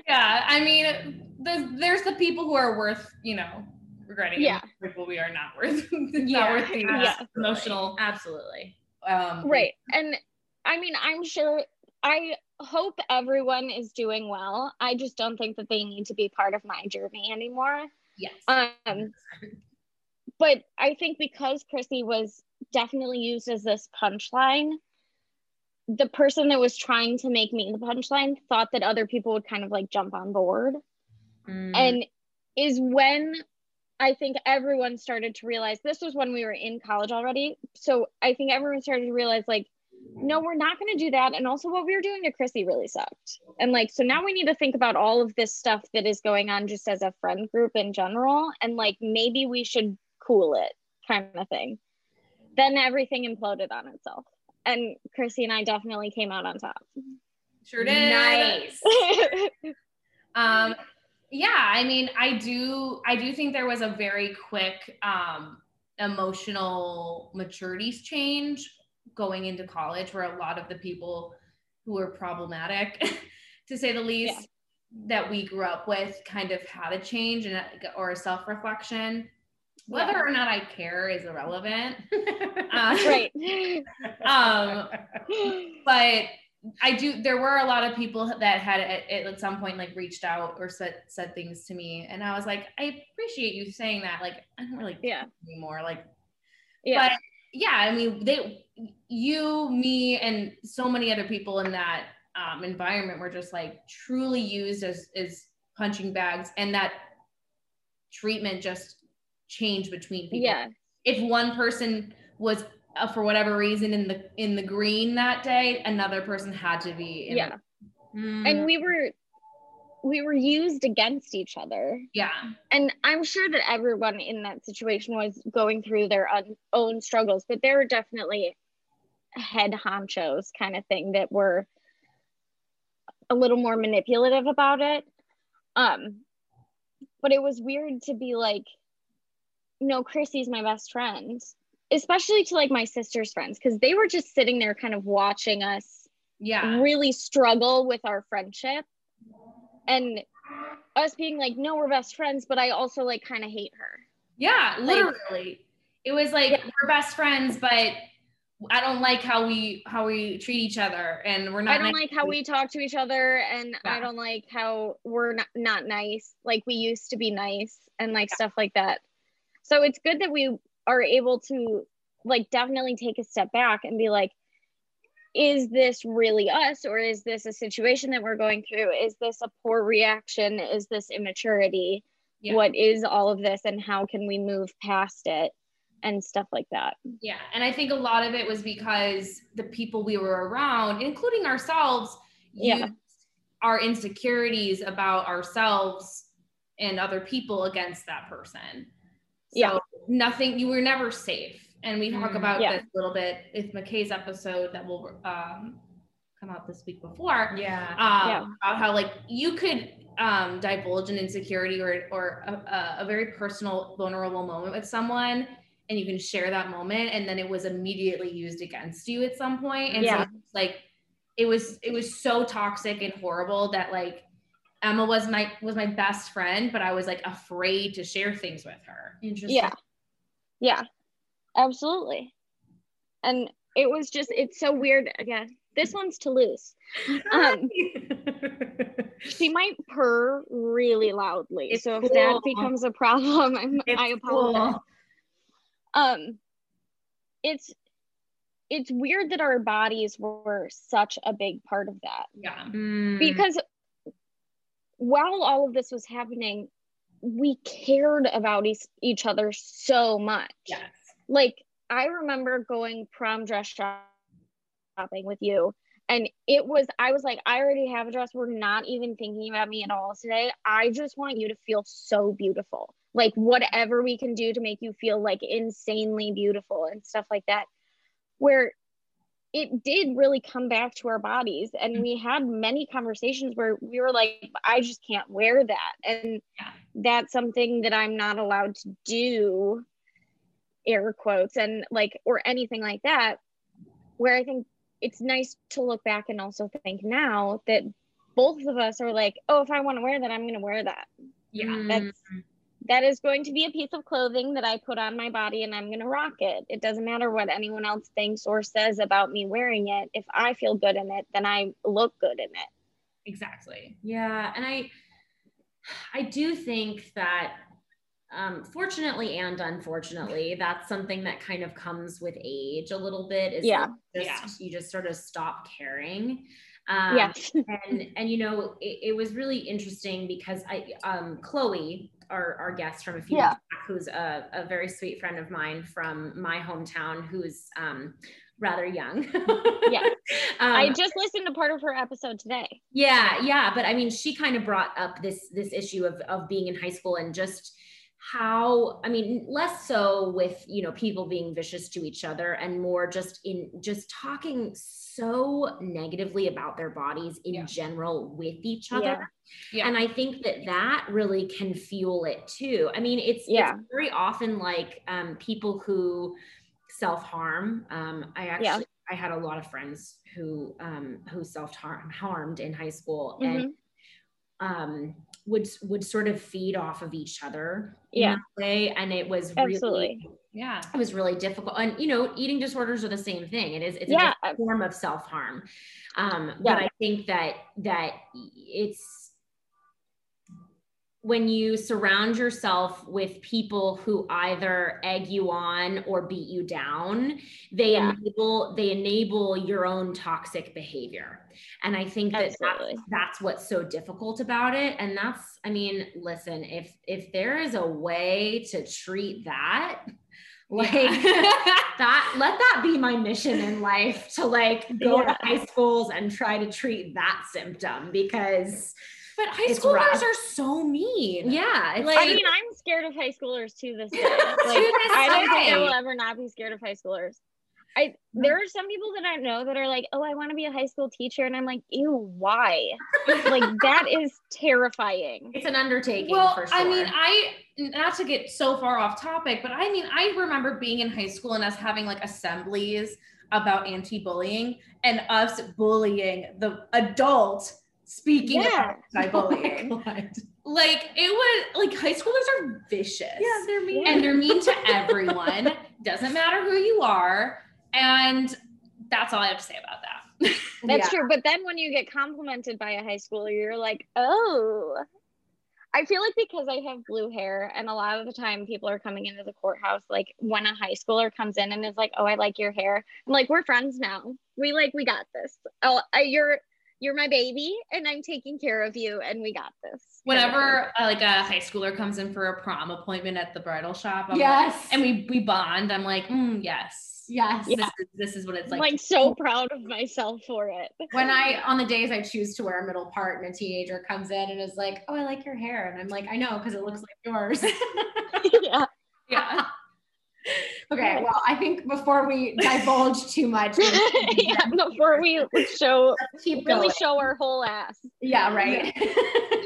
Yeah, I mean, the, there's the people who are worth, you know, regretting. Yeah. The people we are not worth. Yeah. Not worth being yeah. emotional. Absolutely. Um, right. And I mean, I'm sure I... hope everyone is doing well. I just don't think that they need to be part of my journey anymore. Yes. Um, but I think because Chrissy was definitely used as this punchline, the person that was trying to make me the punchline thought that other people would kind of like jump on board. Mm. And is when I think everyone started to realize, this was when we were in college already. So I think everyone started to realize like, no, we're not going to do that. And also what we were doing to Chrissy really sucked. And like, so now we need to think about all of this stuff that is going on just as a friend group in general. And like, maybe we should cool it kind of thing. Then everything imploded on itself. And Chrissy and I definitely came out on top. Sure did. Nice. um, Yeah, I mean, I do, I do think there was a very quick um, emotional maturity change going into college, where a lot of the people who were problematic, to say the least, yeah. that we grew up with kind of had a change and or a self-reflection. Whether yeah. or not I care is irrelevant. uh, right. um, but I do, there were a lot of people that had at, at some point like reached out or said, said things to me. And I was like, I appreciate you saying that. Like, I don't really care yeah. anymore. Like, yeah. But yeah, I mean, they, you, me, and so many other people in that um, environment were just like truly used as, as punching bags. And that treatment just changed between people. Yeah. If one person was Uh, for whatever reason in the in the green that day, another person had to be in yeah the- mm. and we were we were used against each other. Yeah. And I'm sure that everyone in that situation was going through their un- own struggles, but there were definitely head honchos kind of thing that were a little more manipulative about it, um but it was weird to be like, no, Chrissy's my best friend. Especially to like my sister's friends, because they were just sitting there kind of watching us yeah. really struggle with our friendship, and us being like, no, we're best friends, but I also like kind of hate her. Yeah, literally. Like, it was like, yeah. we're best friends, but I don't like how we how we treat each other, and we're not I don't nice like how we talk to each other, and yeah. I don't like how we're not, not nice. Like, we used to be nice and like yeah. stuff like that. So it's good that we are able to like definitely take a step back and be like, is this really us, or is this a situation that we're going through? Is this a poor reaction? Is this immaturity? Yeah. What is all of this, and how can we move past it and stuff like that? Yeah. And I think a lot of it was because the people we were around, including ourselves, yeah. used our insecurities about ourselves and other people against that person. So yeah. nothing, you were never safe. And we talk about yeah. this a little bit with McKay's episode that will um, come out this week before. Yeah. Um, yeah. About how like you could um, divulge an insecurity or, or a, a very personal, vulnerable moment with someone, and you can share that moment, and then it was immediately used against you at some point. And yeah. so like, it was, it was so toxic and horrible that like, Emma was my was my best friend, but I was like afraid to share things with her. Interesting. Yeah, yeah, absolutely. And it was just, it's so weird. Again, this one's Toulouse. Um, she might purr really loudly, it's so if cool. that becomes a problem, I'm, I apologize. Cool. Um, it's it's weird that our bodies were such a big part of that. Yeah, mm. because. While all of this was happening, we cared about e- each other so much. Yes. Like, I remember going prom dress shopping with you, and it was, I was like, I already have a dress. We're not even thinking about me at all today. I just want you to feel so beautiful. Like, whatever we can do to make you feel like insanely beautiful and stuff like that, where it did really come back to our bodies. And we had many conversations where we were like, I just can't wear that. And yeah. that's something that I'm not allowed to do, air quotes, and like, or anything like that, where I think it's nice to look back and also think now that both of us are like, oh, if I want to wear that, I'm going to wear that. Yeah. That's, that is going to be a piece of clothing that I put on my body, and I'm going to rock it. It doesn't matter what anyone else thinks or says about me wearing it. If I feel good in it, then I look good in it. Exactly. Yeah. And I, I do think that, um, fortunately and unfortunately, that's something that kind of comes with age a little bit. Is yeah. Just, yeah. You just sort of stop caring. Um, yeah. and, and, you know, it, it was really interesting because I, um, Chloe, Our, our guest from a few yeah. weeks back, who's a, a very sweet friend of mine from my hometown, who's um, rather young. yeah. Um, I just listened to part of her episode today. Yeah. Yeah. But I mean, she kind of brought up this, this issue of, of being in high school and just how, I mean, less so with, you know, people being vicious to each other and more just in just talking so negatively about their bodies in yeah. general with each other. Yeah. Yeah. And I think that that really can fuel it too. I mean, it's, yeah. it's very often like um, people who self-harm. Um, I actually, yeah. I had a lot of friends who, um, who self-harm harmed in high school mm-hmm. and um, would, would sort of feed off of each other in yeah. that way. And it was Absolutely. really, yeah, it was really difficult. And, you know, eating disorders are the same thing. It is, it's yeah. a form of self-harm. Um, yeah. But I think that, that it's, when you surround yourself with people who either egg you on or beat you down, they yeah. enable, they enable your own toxic behavior. And I think that that's, that's what's so difficult about it. And that's, I mean, listen, if, if there is a way to treat that, like that, let that be my mission in life, to like go yeah. to high schools and try to treat that symptom, because But high it's schoolers rough. are so mean. Yeah. It's like, I mean, I'm scared of high schoolers to this day. Like, to this I don't day. think I will ever not be scared of high schoolers. I There are some people that I know that are like, oh, I want to be a high school teacher. And I'm like, ew, why? Like, that is terrifying. It's an undertaking. Well, for sure. I mean, I, not to get so far off topic, but I mean, I remember being in high school and us having like assemblies about anti-bullying and us bullying the adult speaking yeah. of bullying. Like, it was like high schoolers are vicious. Yeah, they're mean. And they're mean to everyone. Doesn't matter who you are. And that's all I have to say about that. That's yeah. true. But then when you get complimented by a high schooler, you're like, oh. I feel like because I have blue hair and a lot of the time people are coming into the courthouse, like when a high schooler comes in and is like, oh, I like your hair. I'm like, we're friends now. We like, we got this. Oh, I, you're You're my baby and I'm taking care of you and we got this. Whenever uh, like a high schooler comes in for a prom appointment at the bridal shop, I'm yes. like, and we we bond, I'm like, mm, yes, yes, yeah. this, is, this is what it's like. I'm like so proud of myself for it. When I, on the days I choose to wear a middle part and a teenager comes in and is like, oh, I like your hair. And I'm like, I know, because it looks like yours. yeah. Yeah. Okay, well, I think before we divulge too much, yeah, before we show, keep really going. show our whole ass. Yeah, right.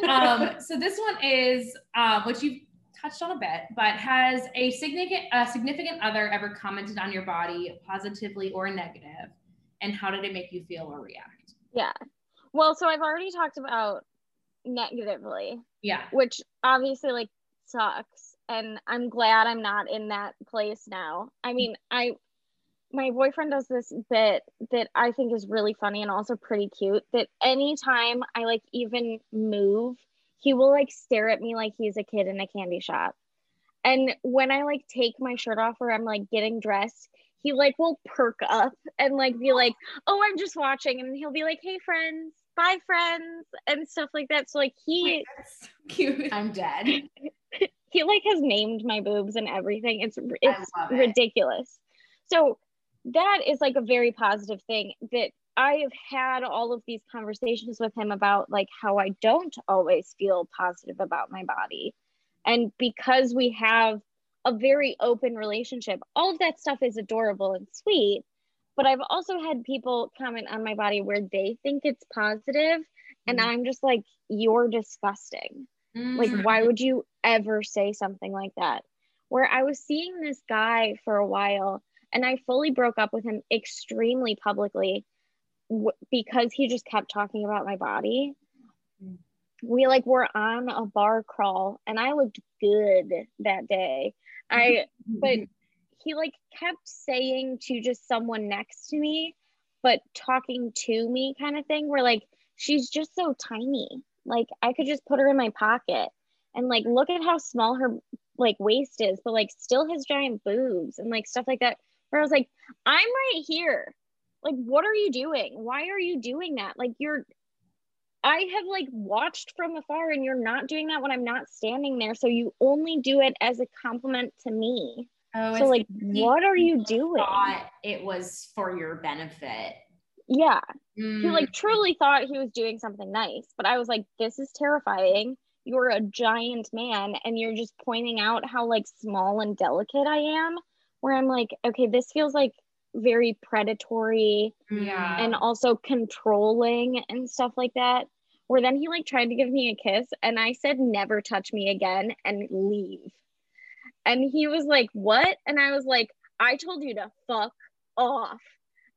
um, so this one is, uh, which you've touched on a bit, but has a significant, a significant other ever commented on your body positively or negative, and how did it make you feel or react? Yeah, well, so I've already talked about negatively. Yeah. Which obviously like sucks. And I'm glad I'm not in that place now. I mean, I, my boyfriend does this bit that I think is really funny and also pretty cute, that anytime I like even move, he will like stare at me like he's a kid in a candy shop. And when I like take my shirt off or I'm like getting dressed, he like will perk up and like be like, oh, I'm just watching. And he'll be like, hey friends, bye friends, and stuff like that. So like he, oh, that's so cute. I'm dead. He like has named my boobs and everything. It's it's ridiculous. It. So that is like a very positive thing, that I have had all of these conversations with him about like how I don't always feel positive about my body. And because we have a very open relationship, all of that stuff is adorable and sweet. But I've also had people comment on my body where they think it's positive, and mm. I'm just like, you're disgusting. Like, why would you ever say something like that? Where I was seeing this guy for a while and I fully broke up with him extremely publicly w- because he just kept talking about my body. We like were on a bar crawl and I looked good that day. I, but he like kept saying to just someone next to me, but talking to me kind of thing, where like, she's just so tiny. Like, I could just put her in my pocket and like, look at how small her like waist is, but like still has giant boobs and like stuff like that. Where I was like, I'm right here. Like, what are you doing? Why are you doing that? Like you're, I have like watched from afar and you're not doing that when I'm not standing there. So you only do it as a compliment to me. Oh, so like, what are you doing? Thought it was for your benefit. Yeah. Mm. He like truly thought he was doing something nice, but I was like, this is terrifying. you're a giant man and you're just pointing out how like small and delicate I am, where I'm like, okay, this feels like very predatory yeah. and also controlling and stuff like that. Where then he like tried to give me a kiss and I said, never touch me again, and leave. And he was like, what? And I was like, I told you to fuck off.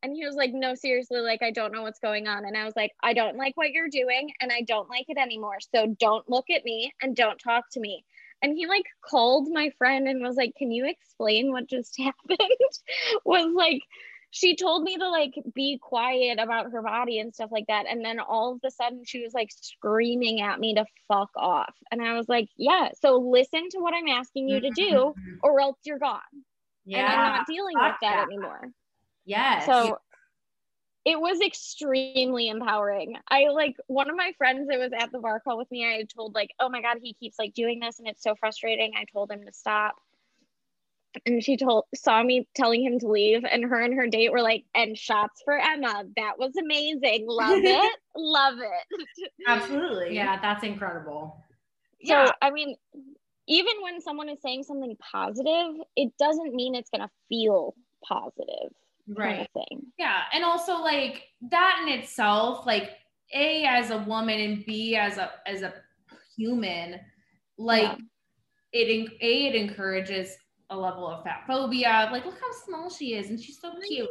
And he was like, no, seriously, like, I don't know what's going on. And I was like, I don't like what you're doing and I don't like it anymore. So don't look at me and don't talk to me. And he like called my friend and was like, can you explain what just happened? Was like, she told me to like be quiet about her body and stuff like that. And then all of a sudden she was like screaming at me to fuck off. And I was like, yeah, so listen to what I'm asking you to do or else you're gone. Yeah. And I'm not dealing fuck with that, that anymore. Yes. So it was extremely empowering. I like one of my friends that was at the bar call with me, I had told like, oh my God, he keeps like doing this and it's so frustrating. I told him to stop. And she told saw me telling him to leave, and her and her date were like, and shots for Emma. That was amazing. Love it. Love it. Absolutely. Yeah, that's incredible. So yeah. I mean, even when someone is saying something positive, it doesn't mean it's gonna feel positive. Right. Kind of thing. Yeah. And also like that in itself, like A as a woman and B as a as a human, like yeah. it A it encourages a level of fat phobia. Like, look how small she is and she's so cute.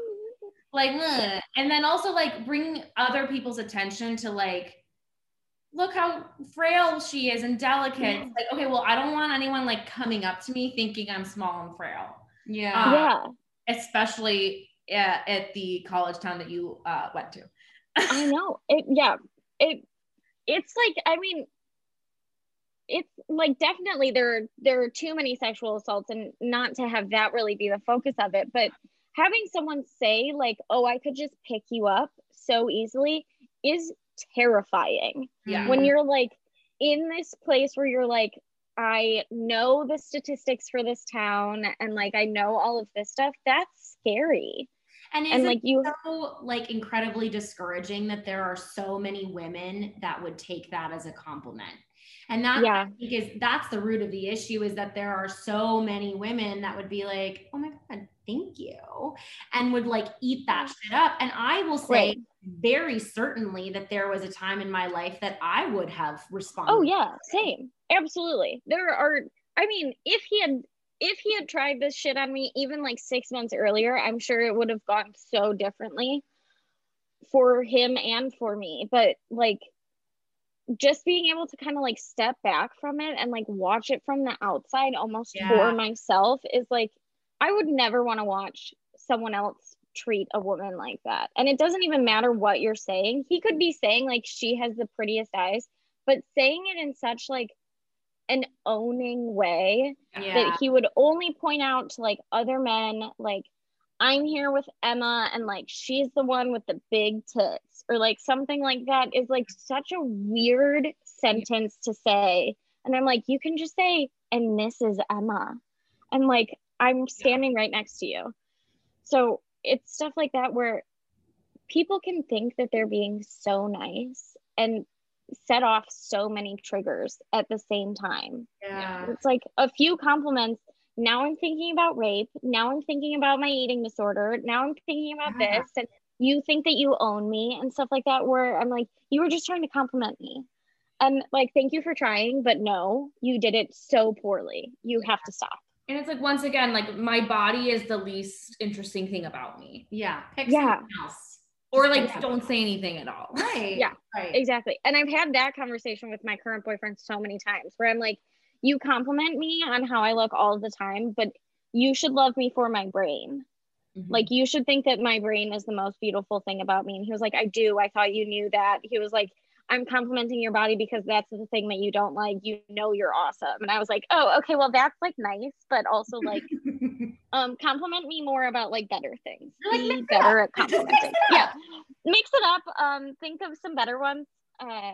Like, ugh. And then also like bring other people's attention to like, look how frail she is and delicate. Mm-hmm. Like, okay, well, I don't want anyone like coming up to me thinking I'm small and frail. Yeah. Um, yeah. Especially uh, at the college town that you uh, went to. I know. It, yeah. It, it's like, I mean, it's like definitely there are, there are too many sexual assaults, and not to have that really be the focus of it, but having someone say like, oh, I could just pick you up so easily is terrifying. Yeah. When you're like in this place where you're like, I know the statistics for this town and like I know all of this stuff, that's scary. And, and like you so like incredibly discouraging that there are so many women that would take that as a compliment. And that yeah. because that's the root of the issue, is that there are so many women that would be like, oh my God, thank you. And would like eat that shit up. And I will say right. very certainly that there was a time in my life that I would have responded. Oh yeah. Same. Absolutely. There are, I mean, if he had, if he had tried this shit on me, even like six months earlier, I'm sure it would have gone so differently for him and for me. But like, just being able to kind of like step back from it and like watch it from the outside almost yeah. for myself is like, I would never want to watch someone else treat a woman like that. And it doesn't even matter what you're saying. He could be saying like, she has the prettiest eyes, but saying it in such like an owning way yeah. that he would only point out to like other men, like, I'm here with Emma and like she's the one with the big tits or like something like that, is like such a weird sentence to say. And I'm like, you can just say, and this is Emma, and like I'm standing right next to you. So it's stuff like that where people can think that they're being so nice and set off so many triggers at the same time. Yeah, it's like a few compliments, now I'm thinking about rape, now I'm thinking about my eating disorder, now I'm thinking about yeah. this, and you think that you own me and stuff like that, where I'm like, you were just trying to compliment me. And like, thank you for trying, but no, you did it so poorly. You have to stop. And it's like, once again, like my body is the least interesting thing about me. Yeah. Pick yeah. something else. Or like, yeah. don't say anything at all. Right. Yeah, right. Exactly. And I've had that conversation with my current boyfriend so many times where I'm like, you compliment me on how I look all the time, but you should love me for my brain. Mm-hmm. Like, you should think that my brain is the most beautiful thing about me. And he was like, I do. I thought you knew that. He was like, I'm complimenting your body because that's the thing that you don't like. You know, you're awesome. And I was like, oh, okay, well, that's like nice, but also like, um, compliment me more about like better things. Be better at complimenting. Yeah. Mix it up. Um, think of some better ones. Uh,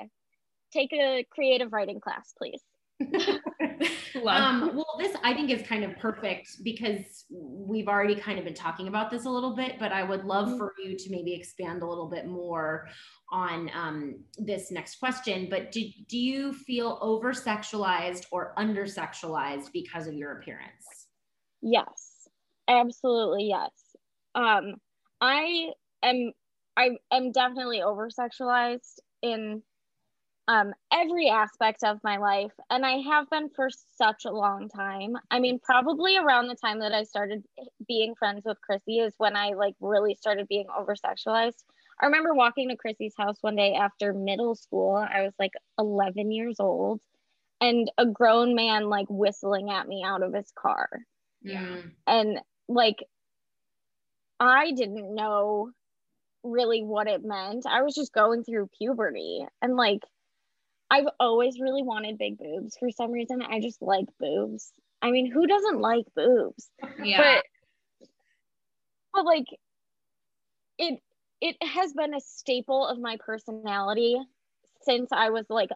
take a creative writing class, please. um, well, this I think is kind of perfect because we've already kind of been talking about this a little bit, but I would love for you to maybe expand a little bit more on um, this next question. But do, do you feel over-sexualized or under-sexualized because of your appearance? Yes, absolutely. Yes. Um, I am, I am definitely over-sexualized in Um, every aspect of my life, and I have been for such a long time. I mean, probably around the time that I started being friends with Chrissy is when I like really started being over-sexualized. I remember walking to Chrissy's house one day after middle school. I was like eleven years old, and a grown man like whistling at me out of his car. Yeah. And like I didn't know really what it meant. I was just going through puberty, and like I've always really wanted big boobs. For some reason, I just like boobs. I mean, who doesn't like boobs? Yeah. But, but like, it it has been a staple of my personality since I was like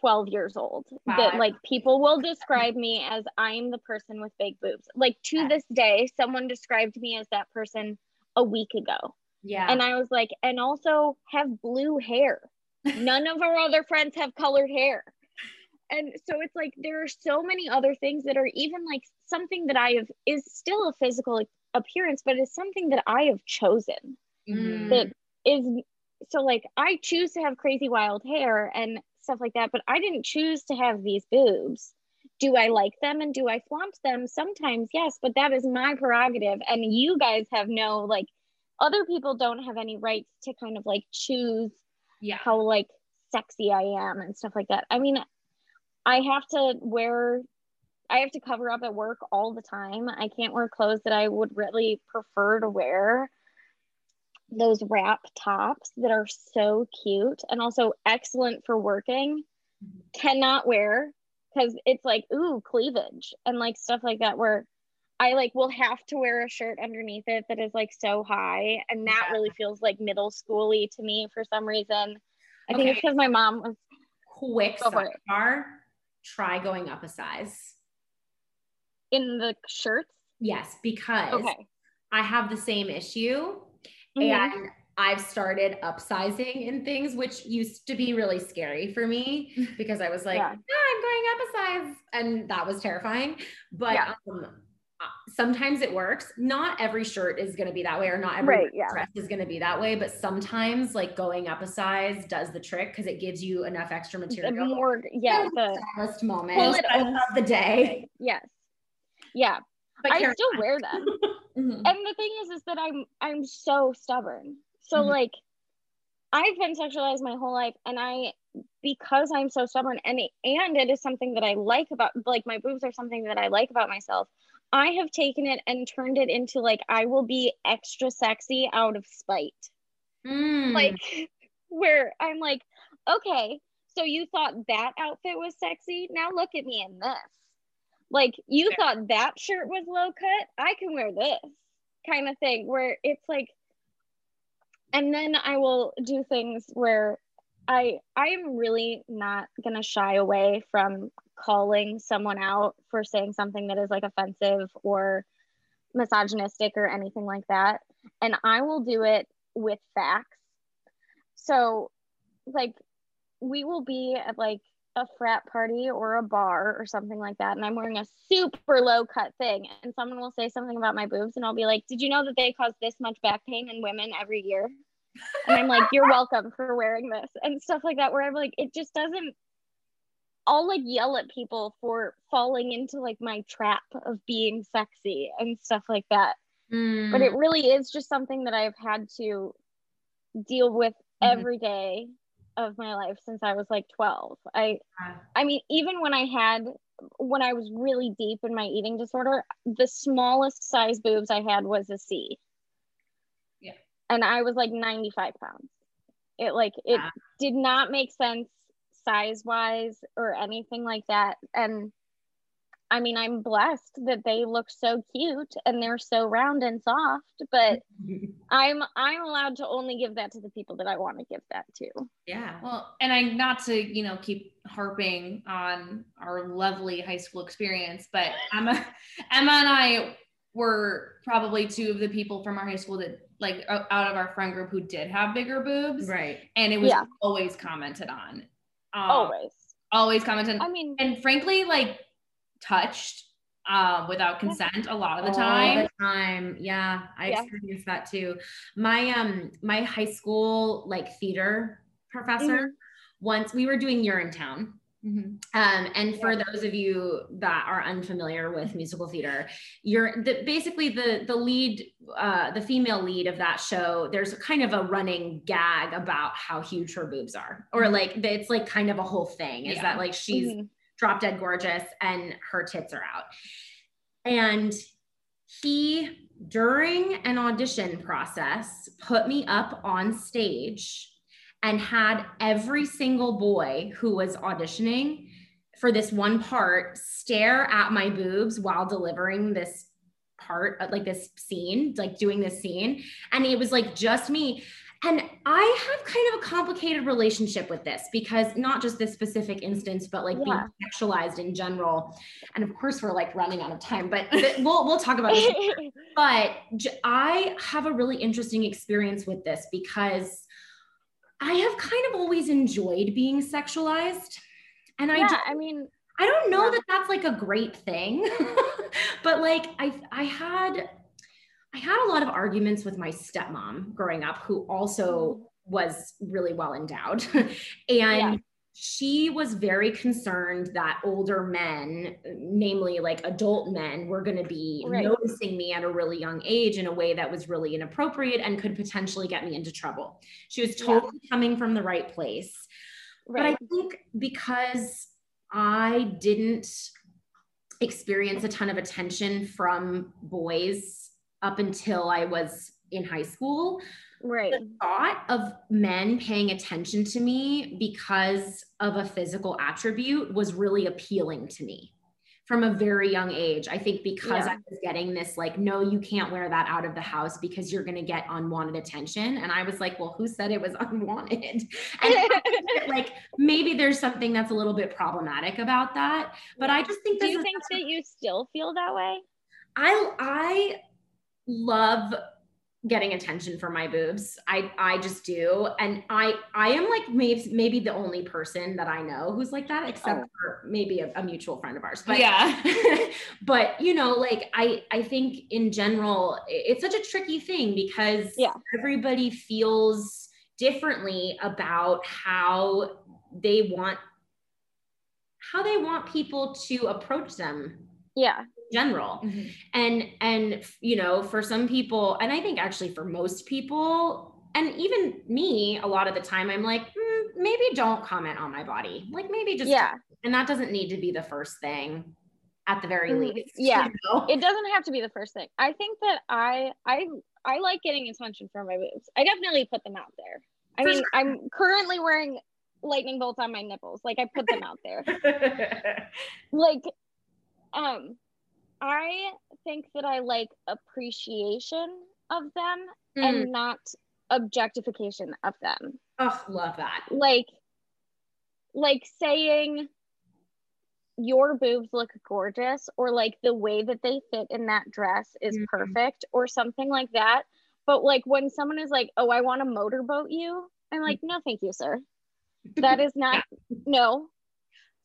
twelve years old. Wow. That like people will describe me as I'm the person with big boobs. Like to this day, someone described me as that person a week ago. Yeah. And I was like, and also have blue hair. None of our other friends have colored hair. And so it's like, there are so many other things that are even like something that I have is still a physical appearance, but it's something that I have chosen. Mm. That is, so like, I choose to have crazy wild hair and stuff like that, but I didn't choose to have these boobs. Do I like them and do I flaunt them? Sometimes, yes, but that is my prerogative. And you guys have no, like, other people don't have any rights to kind of like choose yeah how like sexy I am and stuff like that. I mean, I have to wear I have to cover up at work all the time. I can't wear clothes that I would really prefer to wear. Those wrap tops that are so cute and also excellent for working, cannot wear because it's like, ooh, cleavage and like stuff like that, where I like will have to wear a shirt underneath it that is like so high, and that really feels like middle schooly to me for some reason. I okay. think it's because my mom was quick. Sidebar, try going up a size in the shirts. Yes, because okay. I have the same issue, mm-hmm. and I've started upsizing in things, which used to be really scary for me because I was like, yeah. oh, I'm going up a size, and that was terrifying. But yeah. um, sometimes it works. Not every shirt is going to be that way, or not every right, yeah. dress is going to be that way, but sometimes like going up a size does the trick because it gives you enough extra material. The more, yeah, the stylist moment of the day. Yes. Yeah. But I still on. wear them. mm-hmm. And the thing is, is that I'm, I'm so stubborn. So mm-hmm. like I've been sexualized my whole life, and I, because I'm so stubborn and it, and it is something that I like about, like my boobs are something that I like about myself. I have taken it and turned it into like, I will be extra sexy out of spite. Mm. Like where I'm like, okay, so you thought that outfit was sexy. Now look at me in this. Like you yeah. thought that shirt was low cut. I can wear this kind of thing, where it's like, and then I will do things where I, I am really not going to shy away from calling someone out for saying something that is like offensive or misogynistic or anything like that. And I will do it with facts. So like we will be at like a frat party or a bar or something like that, and I'm wearing a super low cut thing, and someone will say something about my boobs, and I'll be like, did you know that they cause this much back pain in women every year? And I'm like, you're welcome for wearing this and stuff like that, where I'm like, it just doesn't I'll like yell at people for falling into like my trap of being sexy and stuff like that. Mm. But it really is just something that I've had to deal with mm-hmm. every day of my life since I was like twelve. I, yeah. I mean, even when I had, when I was really deep in my eating disorder, the smallest size boobs I had was a C. Yeah. And I was like ninety-five pounds. It like, it yeah. did not make sense size wise or anything like that. And I mean, I'm blessed that they look so cute and they're so round and soft, but I'm I'm allowed to only give that to the people that I want to give that to. Yeah. Well, and I not to, you know, keep harping on our lovely high school experience, but Emma, Emma and I were probably two of the people from our high school that, like, out of our friend group who did have bigger boobs. Right. And it was yeah. always commented on. Um, always. Always commented. I mean, and frankly, like, touched uh, without consent a lot of the time. All the time. Yeah. I yeah. experienced that too. My, um, my high school, like, theater professor, mm-hmm. once we were doing Urinetown. Mm-hmm. Um, and for yeah. those of you that are unfamiliar with musical theater, you're the, basically the, the lead, uh, the female lead of that show, there's kind of a running gag about how huge her boobs are, or like, it's like kind of a whole thing is yeah. that like, she's mm-hmm. drop dead gorgeous and her tits are out. And he, during an audition process, put me up on stage and had every single boy who was auditioning for this one part stare at my boobs while delivering this part, like this scene, like doing this scene. And it was like just me. And I have kind of a complicated relationship with this, because not just this specific instance, but like yeah. being sexualized in general. And of course we're like running out of time, but we'll, we'll talk about this later. But I have a really interesting experience with this, because I have kind of always enjoyed being sexualized. And yeah, I, do, I mean, I don't know yeah. that that's like a great thing, but like I, I had, I had a lot of arguments with my stepmom growing up, who also was really well endowed. And yeah. she was very concerned that older men, namely like adult men, were going to be right. noticing me at a really young age in a way that was really inappropriate and could potentially get me into trouble. She was totally yeah. coming from the right place. Right. But I think because I didn't experience a ton of attention from boys up until I was in high school, right. the thought of men paying attention to me because of a physical attribute was really appealing to me from a very young age. I think because yeah. I was getting this, like, no, you can't wear that out of the house because you're going to get unwanted attention. And I was like, well, who said it was unwanted? And I think that, like, maybe there's something that's a little bit problematic about that, but I just think, do you think that you still feel that way? I, I, love getting attention for my boobs. I, I just do. And I, I am like maybe, maybe the only person that I know who's like that, except oh. for maybe a, a mutual friend of ours. But yeah, but you know, like I, I think in general, it's such a tricky thing, because yeah. everybody feels differently about how they want, how they want people to approach them. Yeah. general. Mm-hmm. And, and, you know, for some people, and I think actually for most people, and even me, a lot of the time, I'm like, mm, maybe don't comment on my body. Like maybe just, yeah. and that doesn't need to be the first thing at the very mm-hmm. least. Yeah. You know? It doesn't have to be the first thing. I think that I, I, I like getting attention for my boobs. I definitely put them out there. I for mean, sure. I'm currently wearing lightning bolts on my nipples. Like I put them out there. Like, um, I think that I like appreciation of them mm. and not objectification of them. Oh, love that. Like, like saying your boobs look gorgeous, or like the way that they fit in that dress is mm-hmm. perfect, or something like that. But like when someone is like, oh, I want to motorboat you, I'm like, no, thank you, sir. That is not, no.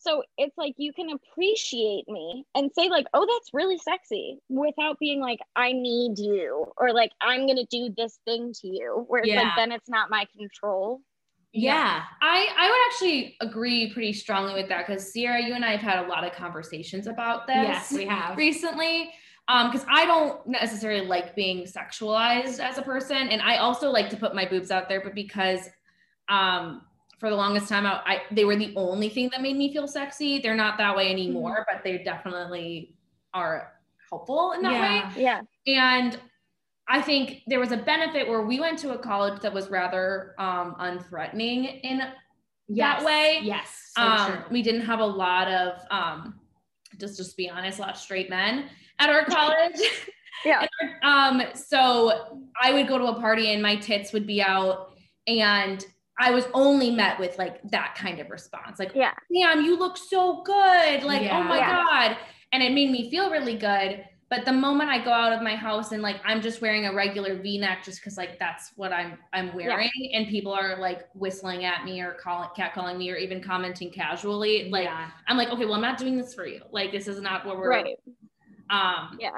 So it's like, you can appreciate me and say like, oh, that's really sexy, without being like, I need you, or like, I'm going to do this thing to you, where it's yeah. like, then it's not my control. Yeah. yeah. I, I would actually agree pretty strongly with that, because Sierra, you and I have had a lot of conversations about this. Yes, we have. Recently. Um, cause I don't necessarily like being sexualized as a person. And I also like to put my boobs out there, but because, um, for the longest time, I, I they were the only thing that made me feel sexy. They're not that way anymore, mm-hmm. but they definitely are helpful in that yeah. way. Yeah. And I think there was a benefit where we went to a college that was rather um, unthreatening in yes. that way. Yes. So um, we didn't have a lot of um, just, just be honest, a lot of straight men at our college. Yeah. um, so I would go to a party and my tits would be out, and I was only met with like that kind of response. Like, yeah. damn, you look so good. Like, yeah. oh my yeah. God. And it made me feel really good. But the moment I go out of my house and like, I'm just wearing a regular V-neck just cause like, that's what I'm, I'm wearing. Yeah. And people are like whistling at me or calling, catcalling me, or even commenting casually. Like, yeah. I'm like, okay, well, I'm not doing this for you. Like, this is not what we're, right. um, yeah.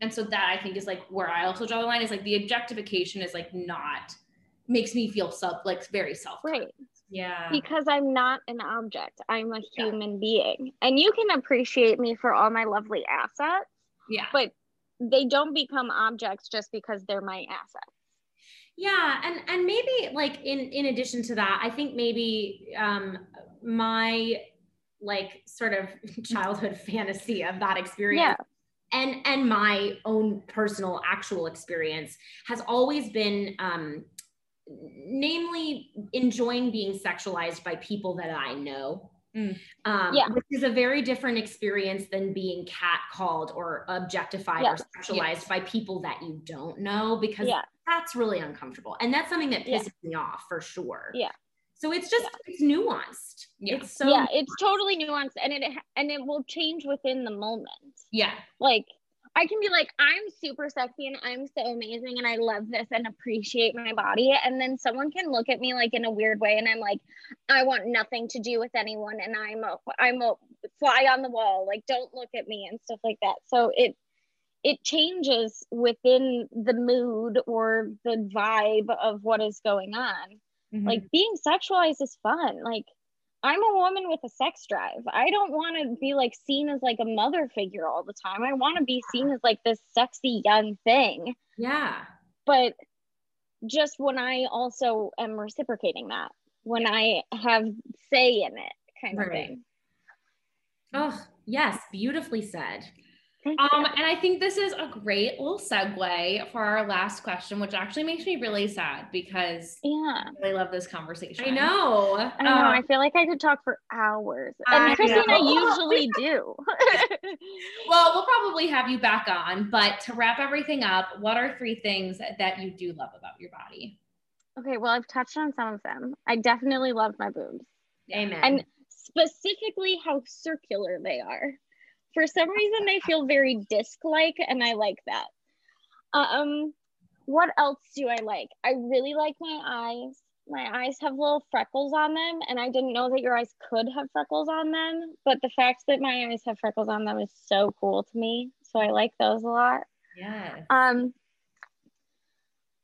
And so that I think is like where I also draw the line, is like the objectification is like not, makes me feel self, like very self. Right. Yeah. Because I'm not an object. I'm a human yeah. being, and you can appreciate me for all my lovely assets. Yeah. But they don't become objects just because they're my assets. Yeah. And, and maybe like in, in addition to that, I think maybe um, my like sort of childhood fantasy of that experience yeah. and, and my own personal actual experience has always been um, namely enjoying being sexualized by people that I know. Mm. Um, yeah. Which is a very different experience than being catcalled or objectified yes. or sexualized yes. by people that you don't know, because yeah. that's really uncomfortable. And that's something that pisses yeah. me off for sure. Yeah. So it's just, yeah. it's nuanced. Yeah. It's so, yeah, nuanced. It's totally nuanced, and it, and it will change within the moment. Yeah. Like I can be like, I'm super sexy and I'm so amazing and I love this and appreciate my body. And then someone can look at me like in a weird way, and I'm like, I want nothing to do with anyone, and I'm a, I'm a fly on the wall. Like, don't look at me and stuff like that. So it, it changes within the mood or the vibe of what is going on. Mm-hmm. Like being sexualized is fun. Like, I'm a woman with a sex drive. I don't want to be like seen as like a mother figure all the time. I want to be seen as like this sexy young thing. Yeah. But just when I also am reciprocating that, when I have say in it kind right. of thing. Oh, yes. Beautifully said. Thank um, you. And I think this is a great little segue for our last question, which actually makes me really sad because yeah. I really love this conversation. I know. I know. Um, I feel like I could talk for hours. And Christy and I usually do. Well, we'll probably have you back on, but to wrap everything up, what are three things that you do love about your body? Okay. Well, I've touched on some of them. I definitely love my boobs. Amen. And specifically how circular they are. For some reason, they feel very disc-like, and I like that. Um, what else do I like? I really like my eyes. My eyes have little freckles on them, and I didn't know that your eyes could have freckles on them, but the fact that my eyes have freckles on them is so cool to me, so I like those a lot. Yeah. Um,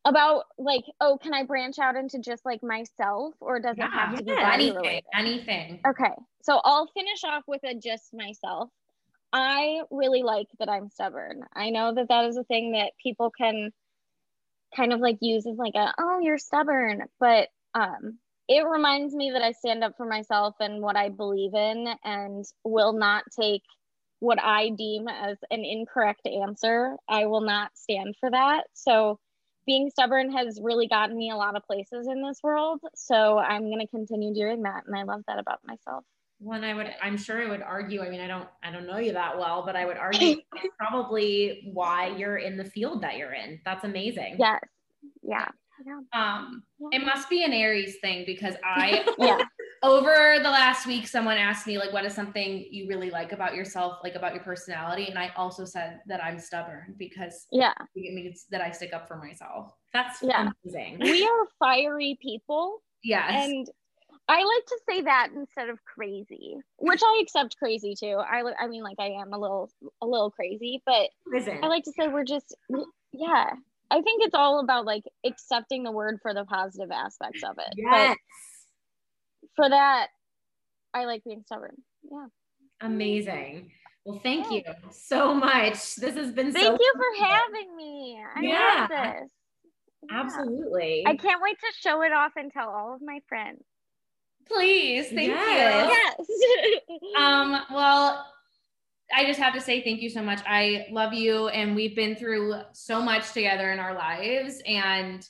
about, like, oh, can I branch out into just, like, myself, or does yeah, it have yeah, to be body-related? Anything. Okay, so I'll finish off with a just myself. I really like that I'm stubborn. I know that that is a thing that people can kind of like use as like a, oh, you're stubborn. But um, it reminds me that I stand up for myself and what I believe in, and will not take what I deem as an incorrect answer. I will not stand for that. So being stubborn has really gotten me a lot of places in this world. So I'm going to continue doing that. And I love that about myself. One, I would, I'm sure I would argue, I mean, I don't, I don't know you that well, but I would argue that's probably why you're in the field that you're in. That's amazing. Yes. Yeah. yeah. Um, yeah. It must be an Aries thing, because I, yeah. over the last week, someone asked me like, what is something you really like about yourself, like about your personality? And I also said that I'm stubborn, because yeah. it means that I stick up for myself. That's yeah. amazing. We are fiery people. Yes. And I like to say that instead of crazy, which I accept crazy too. I, I mean, like I am a little, a little crazy, but Listen. I like to say we're just, yeah. I think it's all about like accepting the word for the positive aspects of it. Yes. But for that, I like being stubborn. Yeah. Amazing. Well, thank yeah. you so much. This has been thank so Thank you for having me. I yeah. love this. Yeah. Absolutely. I can't wait to show it off and tell all of my friends. Please. Thank yes. you. Yes. um, well, I just have to say thank you so much. I love you. And we've been through so much together in our lives, and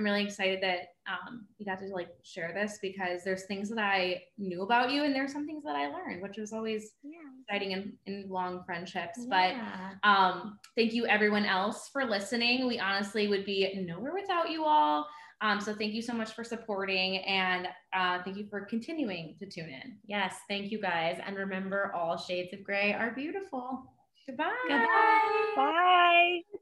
I'm really excited that um, you got to like share this, because there's things that I knew about you and there's some things that I learned, which is always yeah. exciting in, in long friendships. Yeah. But um, thank you everyone else for listening. We honestly would be nowhere without you all. Um, so thank you so much for supporting, and uh, thank you for continuing to tune in. Yes, thank you guys. And remember, all shades of gray are beautiful. Goodbye. Goodbye. Bye.